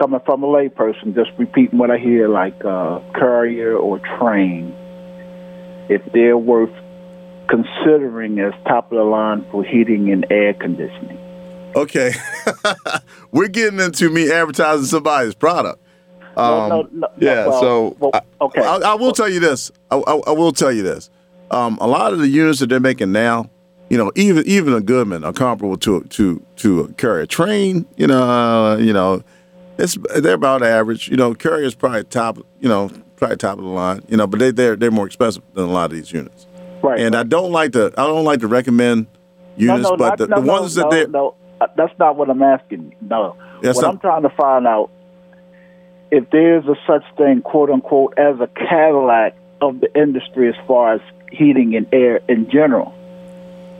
coming from a layperson, just repeating what I hear, like uh, courier or train, if they're worth considering as top of the line for heating and air conditioning. Okay. We're getting into me advertising somebody's product. Um, no, no, no, yeah, well, so well, okay. I, I, I will tell you this. I, I, I will tell you this. Um, a lot of the units that they're making now, you know, even even a Goodman are comparable to to to a Courier. Train, you know, uh, you know, it's they're about average. You know, Courier is probably top, you know, probably top of the line. You know, but they they're they're more expensive than a lot of these units. Right, and right. I don't like to I don't like to recommend units, no, no, but not, the, no, the ones no, that they no, no, that's not what I'm asking. No, that's what not, I'm trying to find out if there's a such thing, quote unquote, as a Cadillac of the industry as far as heating and air in general.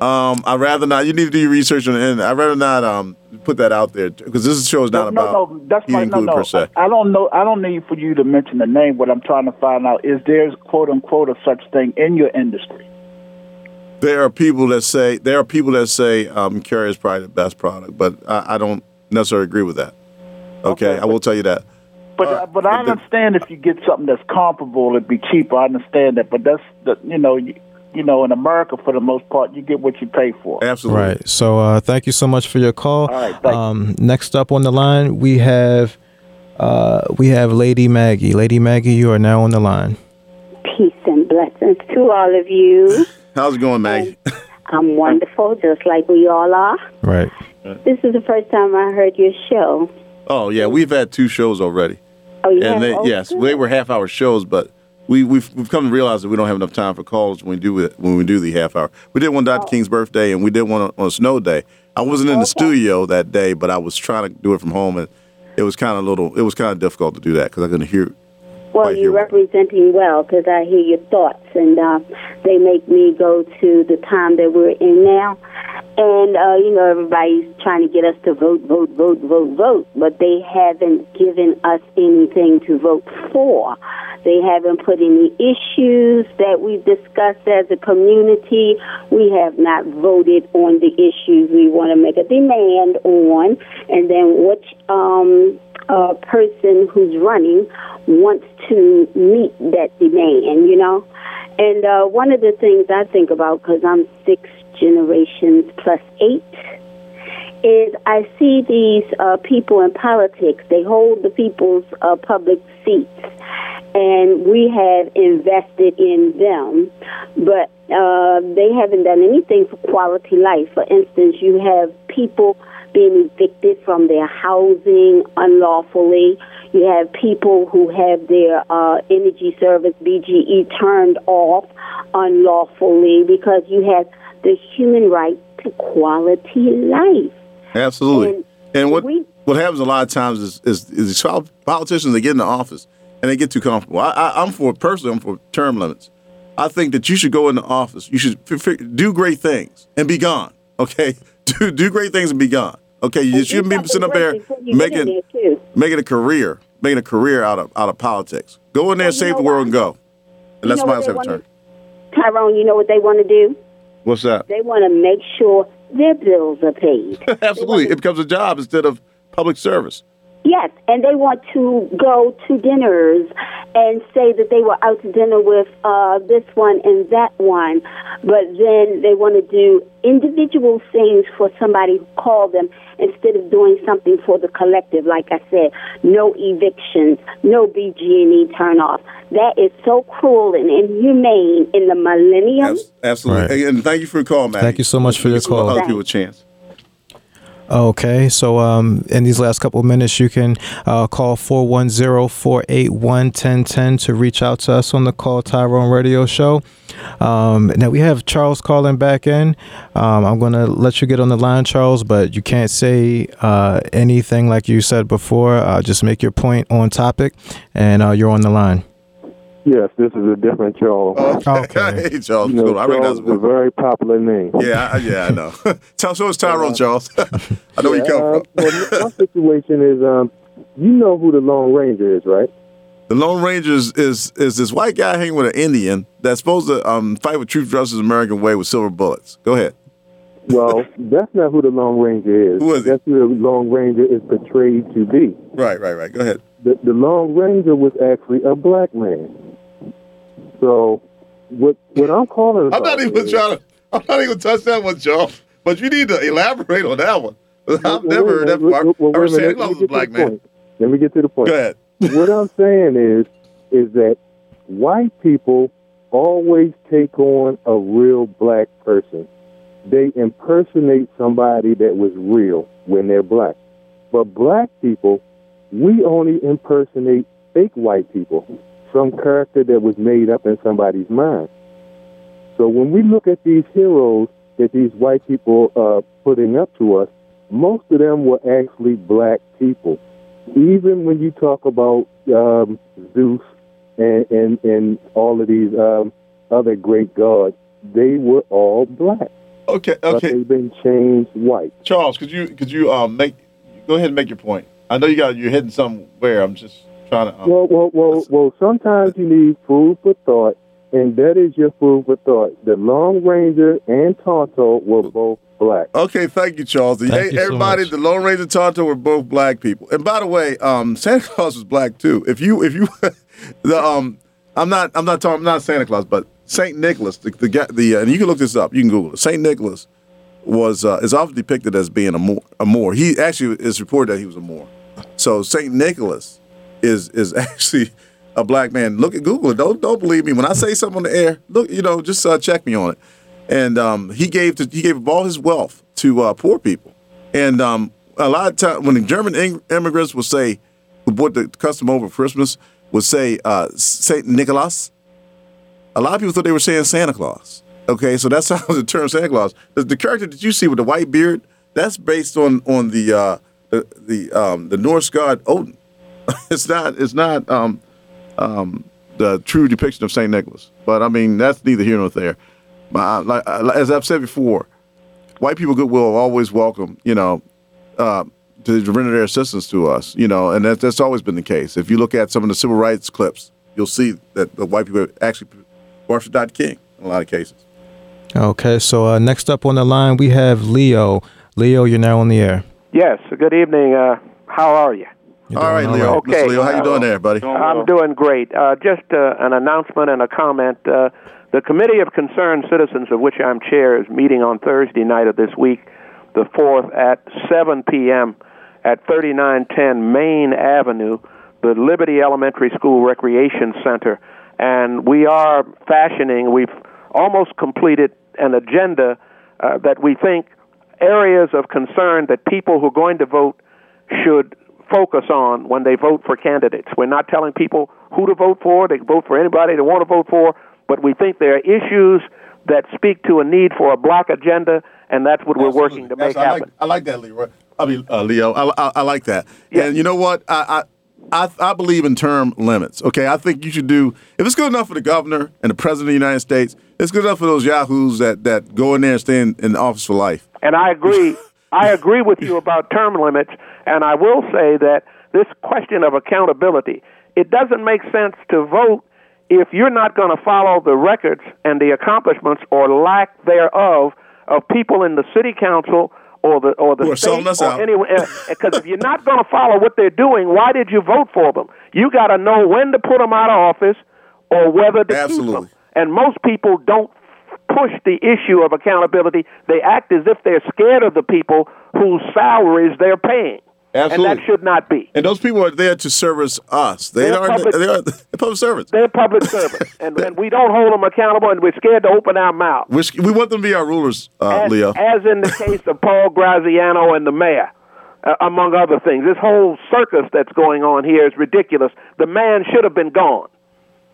Um, I'd rather not. You need to do your research on the internet. I'd rather not um, put that out there because this show is not no, about no, no, that's eating no, food no. per se. I, I don't know. I don't need for you to mention the name. What I'm trying to find out is there's quote unquote a such thing in your industry. There are people that say there are people that say um, Carrier is probably the best product, but I, I don't necessarily agree with that. Okay, okay. I will tell you that. But uh, but I understand if you get something that's comparable, it'd be cheaper. I understand that, but that's the, you know you, you know in America for the most part you get what you pay for. Absolutely. Right. So uh, thank you so much for your call. All right. Thank um, you. Next up on the line we have uh, we have Lady Maggie. Lady Maggie, you are now on the line. Peace and blessings to all of you. How's it going, Maggie? I'm wonderful, just like we all are. Right. This is the first time I heard your show. Oh yeah, we've had two shows already. Oh yeah. And they, oh, yes, good. They were half-hour shows, but we, we've we've come to realize that we don't have enough time for calls when we do it, when we do the half hour. We did one Doctor Oh. King's birthday, and we did one on, on a snow day. I wasn't in okay. the studio that day, but I was trying to do it from home, and it was kind of little. It was kind of difficult to do that because I couldn't hear. Well, you're representing well because I hear your thoughts, and uh, they make me go to the time that we're in now. And, uh, you know, everybody's trying to get us to vote, vote, vote, vote, vote, but they haven't given us anything to vote for. They haven't put any issues that we've discussed as a community. We have not voted on the issues we want to make a demand on, and then which um, uh, person who's running wants to meet that demand, you know? And uh, one of the things I think about, because I'm six generations plus eight, is I see these uh, people in politics. They hold the people's uh, public seats, and we have invested in them, but uh, they haven't done anything for quality life. For instance, you have people being evicted from their housing unlawfully. You have people who have their uh, energy service, B G E, turned off unlawfully because you have the human right to quality life. Absolutely. And, and what we, what happens a lot of times is, is, is politicians, they get into office and they get too comfortable. I, I, I'm for, personally, I'm for term limits. I think that you should go into office. You should f- f- do great things and be gone, okay? Do, do great things and be gone. Okay, you shouldn't be sitting up there making making a career, making a career out of out of politics. Go in there, and save the world, and go. And that's my turn. Tyrone, you know what they want to do? What's that? They want to make sure their bills are paid. Absolutely, it becomes a job instead of public service. Yes, and they want to go to dinners and say that they were out to dinner with uh, this one and that one, but then they want to do individual things for somebody who called them instead of doing something for the collective. Like I said, no evictions, no B G E turnoff. That is so cruel and inhumane in the millennium. Absolutely. Right. And thank you for your call, Matt. Thank you so much for your call. I'll give you a chance. Okay, so um, in these last couple of minutes, you can uh, call four one zero, four eight one, one zero one zero to reach out to us on the Call Tyrone Radio Show. Um, now, we have Charles calling back in. Um, I'm going to let you get on the line, Charles, but you can't say uh, anything like you said before. Uh, just make your point on topic, and uh, you're on the line. Yes, this is a different Charles. Okay. Hey, Charles. You know, Charles I mean, that's is a very popular name. Yeah, I, yeah, I know. Tell so it's Tyrone, uh, Charles. I know yeah, where you come uh, from. Well, my situation is, um, you know who the Lone Ranger is, right? The Lone Ranger is, is is this white guy hanging with an Indian that's supposed to um, fight with Truth, Justice, American Way with silver bullets. Go ahead. Well, that's not who the Lone Ranger is. Who is it? That's who the Lone Ranger is portrayed to be. Right, right, right. Go ahead. The, the Lone Ranger was actually a black man. So, what what I'm calling about I'm not even is, trying to. I'm not even touch that one, Charles. But you need to elaborate on that one. I've well, never heard that. Well, well, ever said a black man. Let me get to the point. Go ahead. What I'm saying is, is that white people always take on a real black person. They impersonate somebody that was real when they're black. But black people, we only impersonate fake white people. Some character that was made up in somebody's mind. So when we look at these heroes that these white people are putting up to us, most of them were actually black people. Even when you talk about um, Zeus and, and, and all of these um, other great gods, they were all black. Okay, okay. But they've been changed white. Charles, could you could you um, make go ahead and make your point? I know you got you're heading somewhere. I'm just. To, um, well, well, well, well, sometimes you need food for thought, and that is your food for thought. The Lone Ranger and Tonto were both black. Okay, thank you, Charles. Thank hey, you everybody, so the Lone Ranger Tonto were both black people. And by the way, um, Santa Claus was black too. If you, if you, the um, I'm not, I'm not talking, I'm not Santa Claus, but Saint Nicholas, the the, the uh, and you can look this up, you can Google it. Saint Nicholas was uh, is often depicted as being a Moor. A Moor. He actually is reported that he was a Moor. So Saint Nicholas is is actually a black man. Look at Google it. Don't don't believe me when I say something on the air. Look, you know, just uh, check me on it. And um, he gave to, he gave all his wealth to uh, poor people. And um, a lot of times when the German ing- immigrants would say, who brought the custom over Christmas, would say uh, Saint Nicholas. A lot of people thought they were saying Santa Claus. Okay, so that's how the term Santa Claus. The, the character that you see with the white beard, that's based on on the uh, the the, um, the Norse god Odin. It's not it's not um, um, the true depiction of Saint Nicholas. But I mean, that's neither here nor there. But like, as I've said before, white people goodwill are always welcome, you know, uh, to, to render their assistance to us, you know, and that, that's always been the case. If you look at some of the civil rights clips, you'll see that the white people actually worship Doctor King in a lot of cases. Okay, so uh, next up on the line, we have Leo. Leo, you're now on the air. Yes, good evening. Uh, how are you? All right, Leo. All right. Okay. Mister Leo, how you doing there, buddy? I'm doing great. Uh, just uh, an announcement and a comment. Uh, The Committee of Concerned Citizens, of which I'm chair, is meeting on Thursday night of this week, the fourth, at seven p.m. at thirty-nine ten Main Avenue, the Liberty Elementary School Recreation Center. And we are fashioning, we've almost completed an agenda uh, that we think areas of concern that people who are going to vote should focus on when they vote for candidates. We're not telling people who to vote for. They can vote for anybody they want to vote for. But we think there are issues that speak to a need for a black agenda, and that's what Absolutely. We're working to make Absolutely. happen. I like, I like that, Leroy. I mean, uh, Leo, I, I, I like that. Yeah. And you know what? I, I I believe in term limits, okay? I think you should do, if it's good enough for the governor and the president of the United States, it's good enough for those yahoos that, that go in there and stay in, in office for life. And I agree. I agree with you about term limits, and I will say that this question of accountability, it doesn't make sense to vote if you're not going to follow the records and the accomplishments or lack thereof of people in the city council or the or the We're state or anyone, because if you're not going to follow what they're doing, why did you vote for them? You got to know when to put them out of office or whether to Absolutely. Keep them. And most people don't push the issue of accountability. They act as if they're scared of the people whose salaries they're paying. Absolutely. And that should not be. And those people are there to service us. They they're are public, they are public servants. They're public servants, and, and we don't hold them accountable, and we're scared to open our mouth. We're, we want them to be our rulers, uh, as, Leo. As in the case of Paul Graziano and the mayor, uh, among other things. This whole circus that's going on here is ridiculous. The man should have been gone.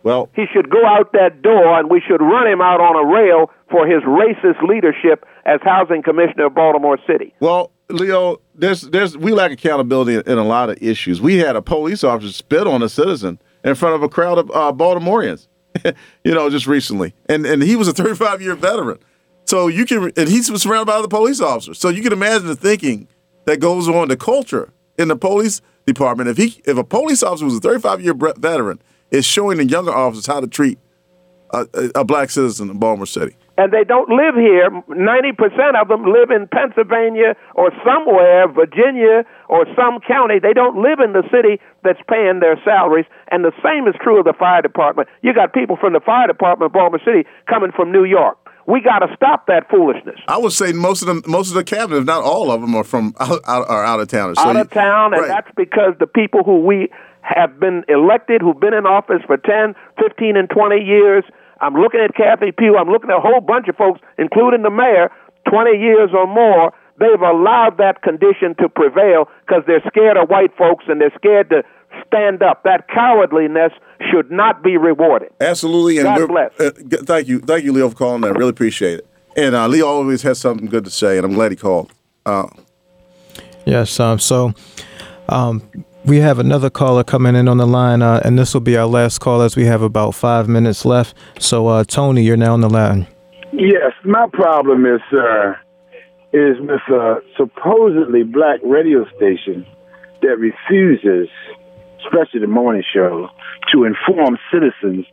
Well, he should go out that door, and we should run him out on a rail for his racist leadership as housing commissioner of Baltimore City. Well, Leo, there's, there's, we lack accountability in, in a lot of issues. We had a police officer spit on a citizen in front of a crowd of uh, Baltimoreans, you know, just recently. And and he was a thirty-five-year veteran. So you can, and he was surrounded by other police officers. So you can imagine the thinking that goes on, the culture in the police department. If he, if a police officer was a thirty-five-year veteran, it's showing the younger officers how to treat a, a, a black citizen in Baltimore City. And they don't live here. ninety percent of them live in Pennsylvania or somewhere, Virginia or some county. They don't live in the city that's paying their salaries. And the same is true of the fire department. You got people from the fire department of Baltimore City coming from New York. We got to stop that foolishness. I would say most of them, most of the cabinet, if not all of them, are from out, out, are out of town. So out of town, you, and right. That's because the people who we have been elected, who've been in office for ten, fifteen, and twenty years. I'm looking at Kathy Pugh. I'm looking at a whole bunch of folks, including the mayor, twenty years or more. They've allowed that condition to prevail because they're scared of white folks and they're scared to stand up. That cowardliness should not be rewarded. Absolutely. And God bless. Uh, thank you. Thank you, Leo, for calling. I really appreciate it. And uh, Leo always has something good to say, and I'm glad he called. Uh, yes. Um, so um, we have another caller coming in on the line, uh, and this will be our last call as we have about five minutes left. So, uh, Tony, you're now on the line. Yes, my problem is, uh, is with a supposedly black radio station that refuses, especially the morning show, to inform citizens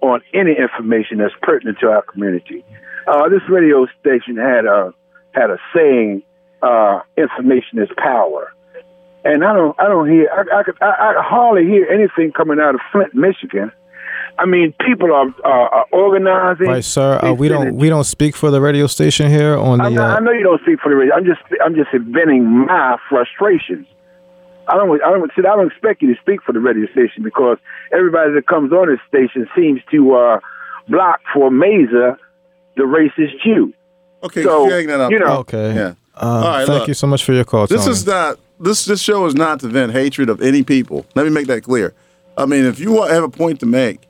on any information that's pertinent to our community. Uh, this radio station had a had a saying, uh, information is power. And I don't, I don't hear, I, I, could, I, I hardly hear anything coming out of Flint, Michigan. I mean, people are, are, are organizing. Right, sir. Uh, we don't, we don't speak for the radio station here on the. I know, uh, I know you don't speak for the radio. I'm just, I'm just inventing my frustrations. I don't, I don't, I don't expect you to speak for the radio station because everybody that comes on this station seems to uh, block for Mazur, the racist Jew. Okay, so, that you know. Okay. Yeah. Um, All right, thank look, you so much for your call, Tony. This is not. This this show is not to vent hatred of any people. Let me make that clear. I mean, if you have a point to make,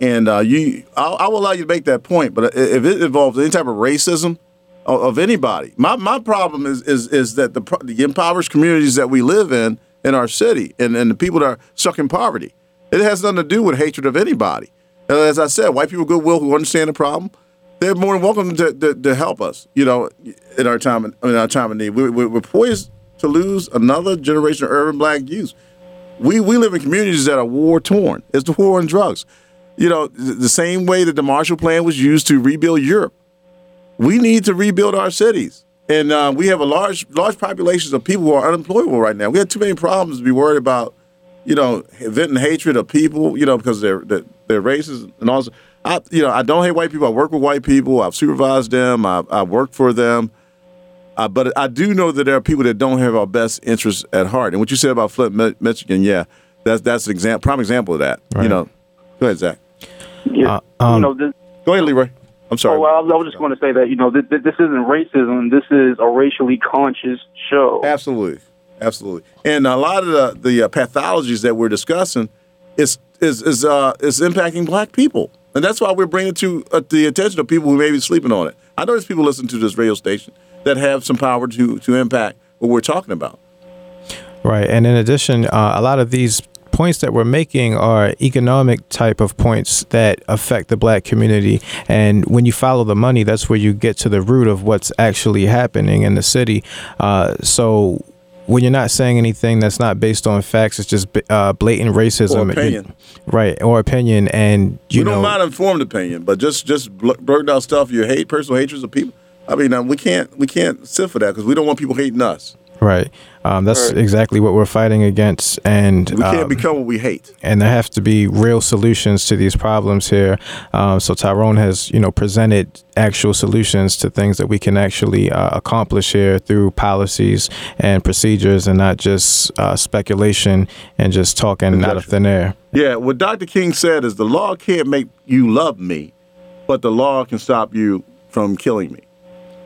and uh, you, I'll, I will allow you to make that point. But if it involves any type of racism of, of anybody, my my problem is is is that the the impoverished communities that we live in in our city and, and the people that are stuck in poverty, it has nothing to do with hatred of anybody. And as I said, white people with goodwill who understand the problem, they're more than welcome to, to, to help us. You know, in our time in our time of need, we, we, we're poised to lose another generation of urban black youth. We we live in communities that are war-torn. It's the war on drugs. You know, the same way that the Marshall Plan was used to rebuild Europe. We need to rebuild our cities. And uh, we have a large large populations of people who are unemployable right now. We have too many problems to be worried about, you know, venting hatred of people, you know, because they're, they're, they're racist. And also, I, you know, I don't hate white people. I work with white people. I've supervised them. I've, I've worked for them. Uh, but I do know that there are people that don't have our best interests at heart. And what you said about Flint, Michigan, yeah, that's that's an example, prime example of that. Right. You know, go ahead, Zach. Yeah, uh, um, you know, this, go ahead, Leroy. I'm sorry. Oh, well, I was just going to say that you know th- th- this isn't racism. This is a racially conscious show. Absolutely, absolutely. And a lot of the the uh, pathologies that we're discussing is is is uh, is impacting black people, and that's why we're bringing it to uh, the attention of people who may be sleeping on it. I know there's people listening to this radio station that have some power to to impact what we're talking about. Right, and in addition, uh, a lot of these points that we're making are economic type of points that affect the black community, and when you follow the money, that's where you get to the root of what's actually happening in the city. Uh, so when you're not saying anything that's not based on facts, it's just uh, blatant racism, or opinion, right? Or opinion, and you we know, don't mind informed opinion, but just just blurt out stuff, your hate, personal hatreds of people. I mean, um, we can't we can't sit for that because we don't want people hating us. Right. Um, that's right. Exactly what we're fighting against. And we can't um, become what we hate. And there have to be real solutions to these problems here. Um, so Tyrone has, you know, presented actual solutions to things that we can actually uh, accomplish here through policies and procedures and not just uh, speculation and just talking exactly. out of thin air. Yeah. What Doctor King said is the law can't make you love me, but the law can stop you from killing me.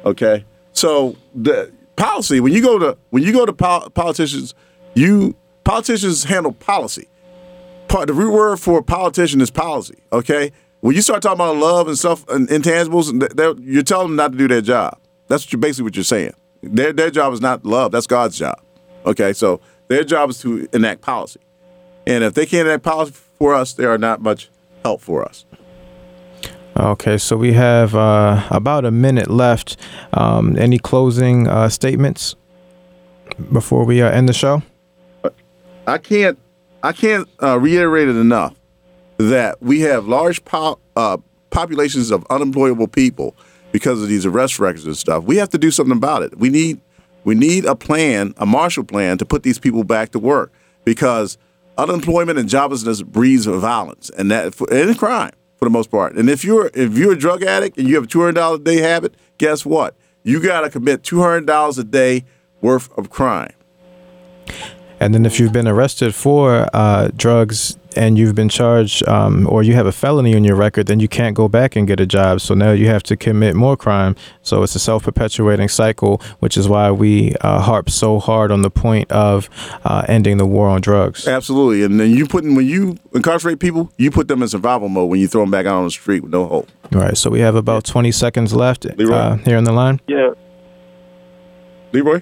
OK, so the policy, when you go to when you go to pol- politicians, you politicians handle policy. Part, the root word for a politician is policy. OK, when you start talking about love and stuff and intangibles, you're telling them not to do their job. That's what you, basically what you're saying. Their their job is not love. That's God's job. OK, so their job is to enact policy. And if they can't enact policy for us, they are not much help for us. Okay, so we have uh, about a minute left. Um, any closing uh, statements before we uh, end the show? I can't, I can't uh, reiterate it enough that we have large po- uh, populations of unemployable people because of these arrest records and stuff. We have to do something about it. We need, we need a plan, a Marshall Plan, to put these people back to work because unemployment and joblessness breeds violence and that and crime. For the most part. And if you're if you're a drug addict and you have a two hundred dollars a day habit, guess what? You got to commit two hundred dollars a day worth of crime. And then if you've been arrested for uh, drugs and you've been charged um, or you have a felony on your record, then you can't go back and get a job. So now you have to commit more crime. So it's a self-perpetuating cycle, which is why we uh, harp so hard on the point of uh, ending the war on drugs. Absolutely. And then you put in, when you incarcerate people, you put them in survival mode when you throw them back out on the street with no hope. All right. So we have about twenty seconds left uh, here on the line. Yeah. Leroy?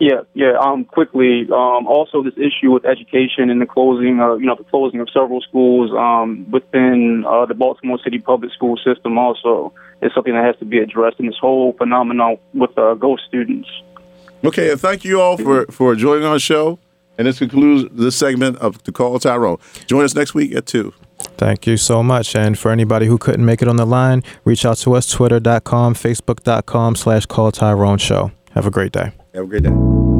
Yeah, yeah. Um, quickly, um, also this issue with education and the closing, uh, you know, the closing of several schools um, within uh, the Baltimore City public school system also is something that has to be addressed in this whole phenomenon with uh, ghost students. Okay, and thank you all for, for joining our show. And this concludes this segment of The Call Tyrone. Join us next week at two. Thank you so much. And for anybody who couldn't make it on the line, reach out to us, twitter dot com, facebook dot com slash Call Tyrone Show. Have a great day. Have a great day.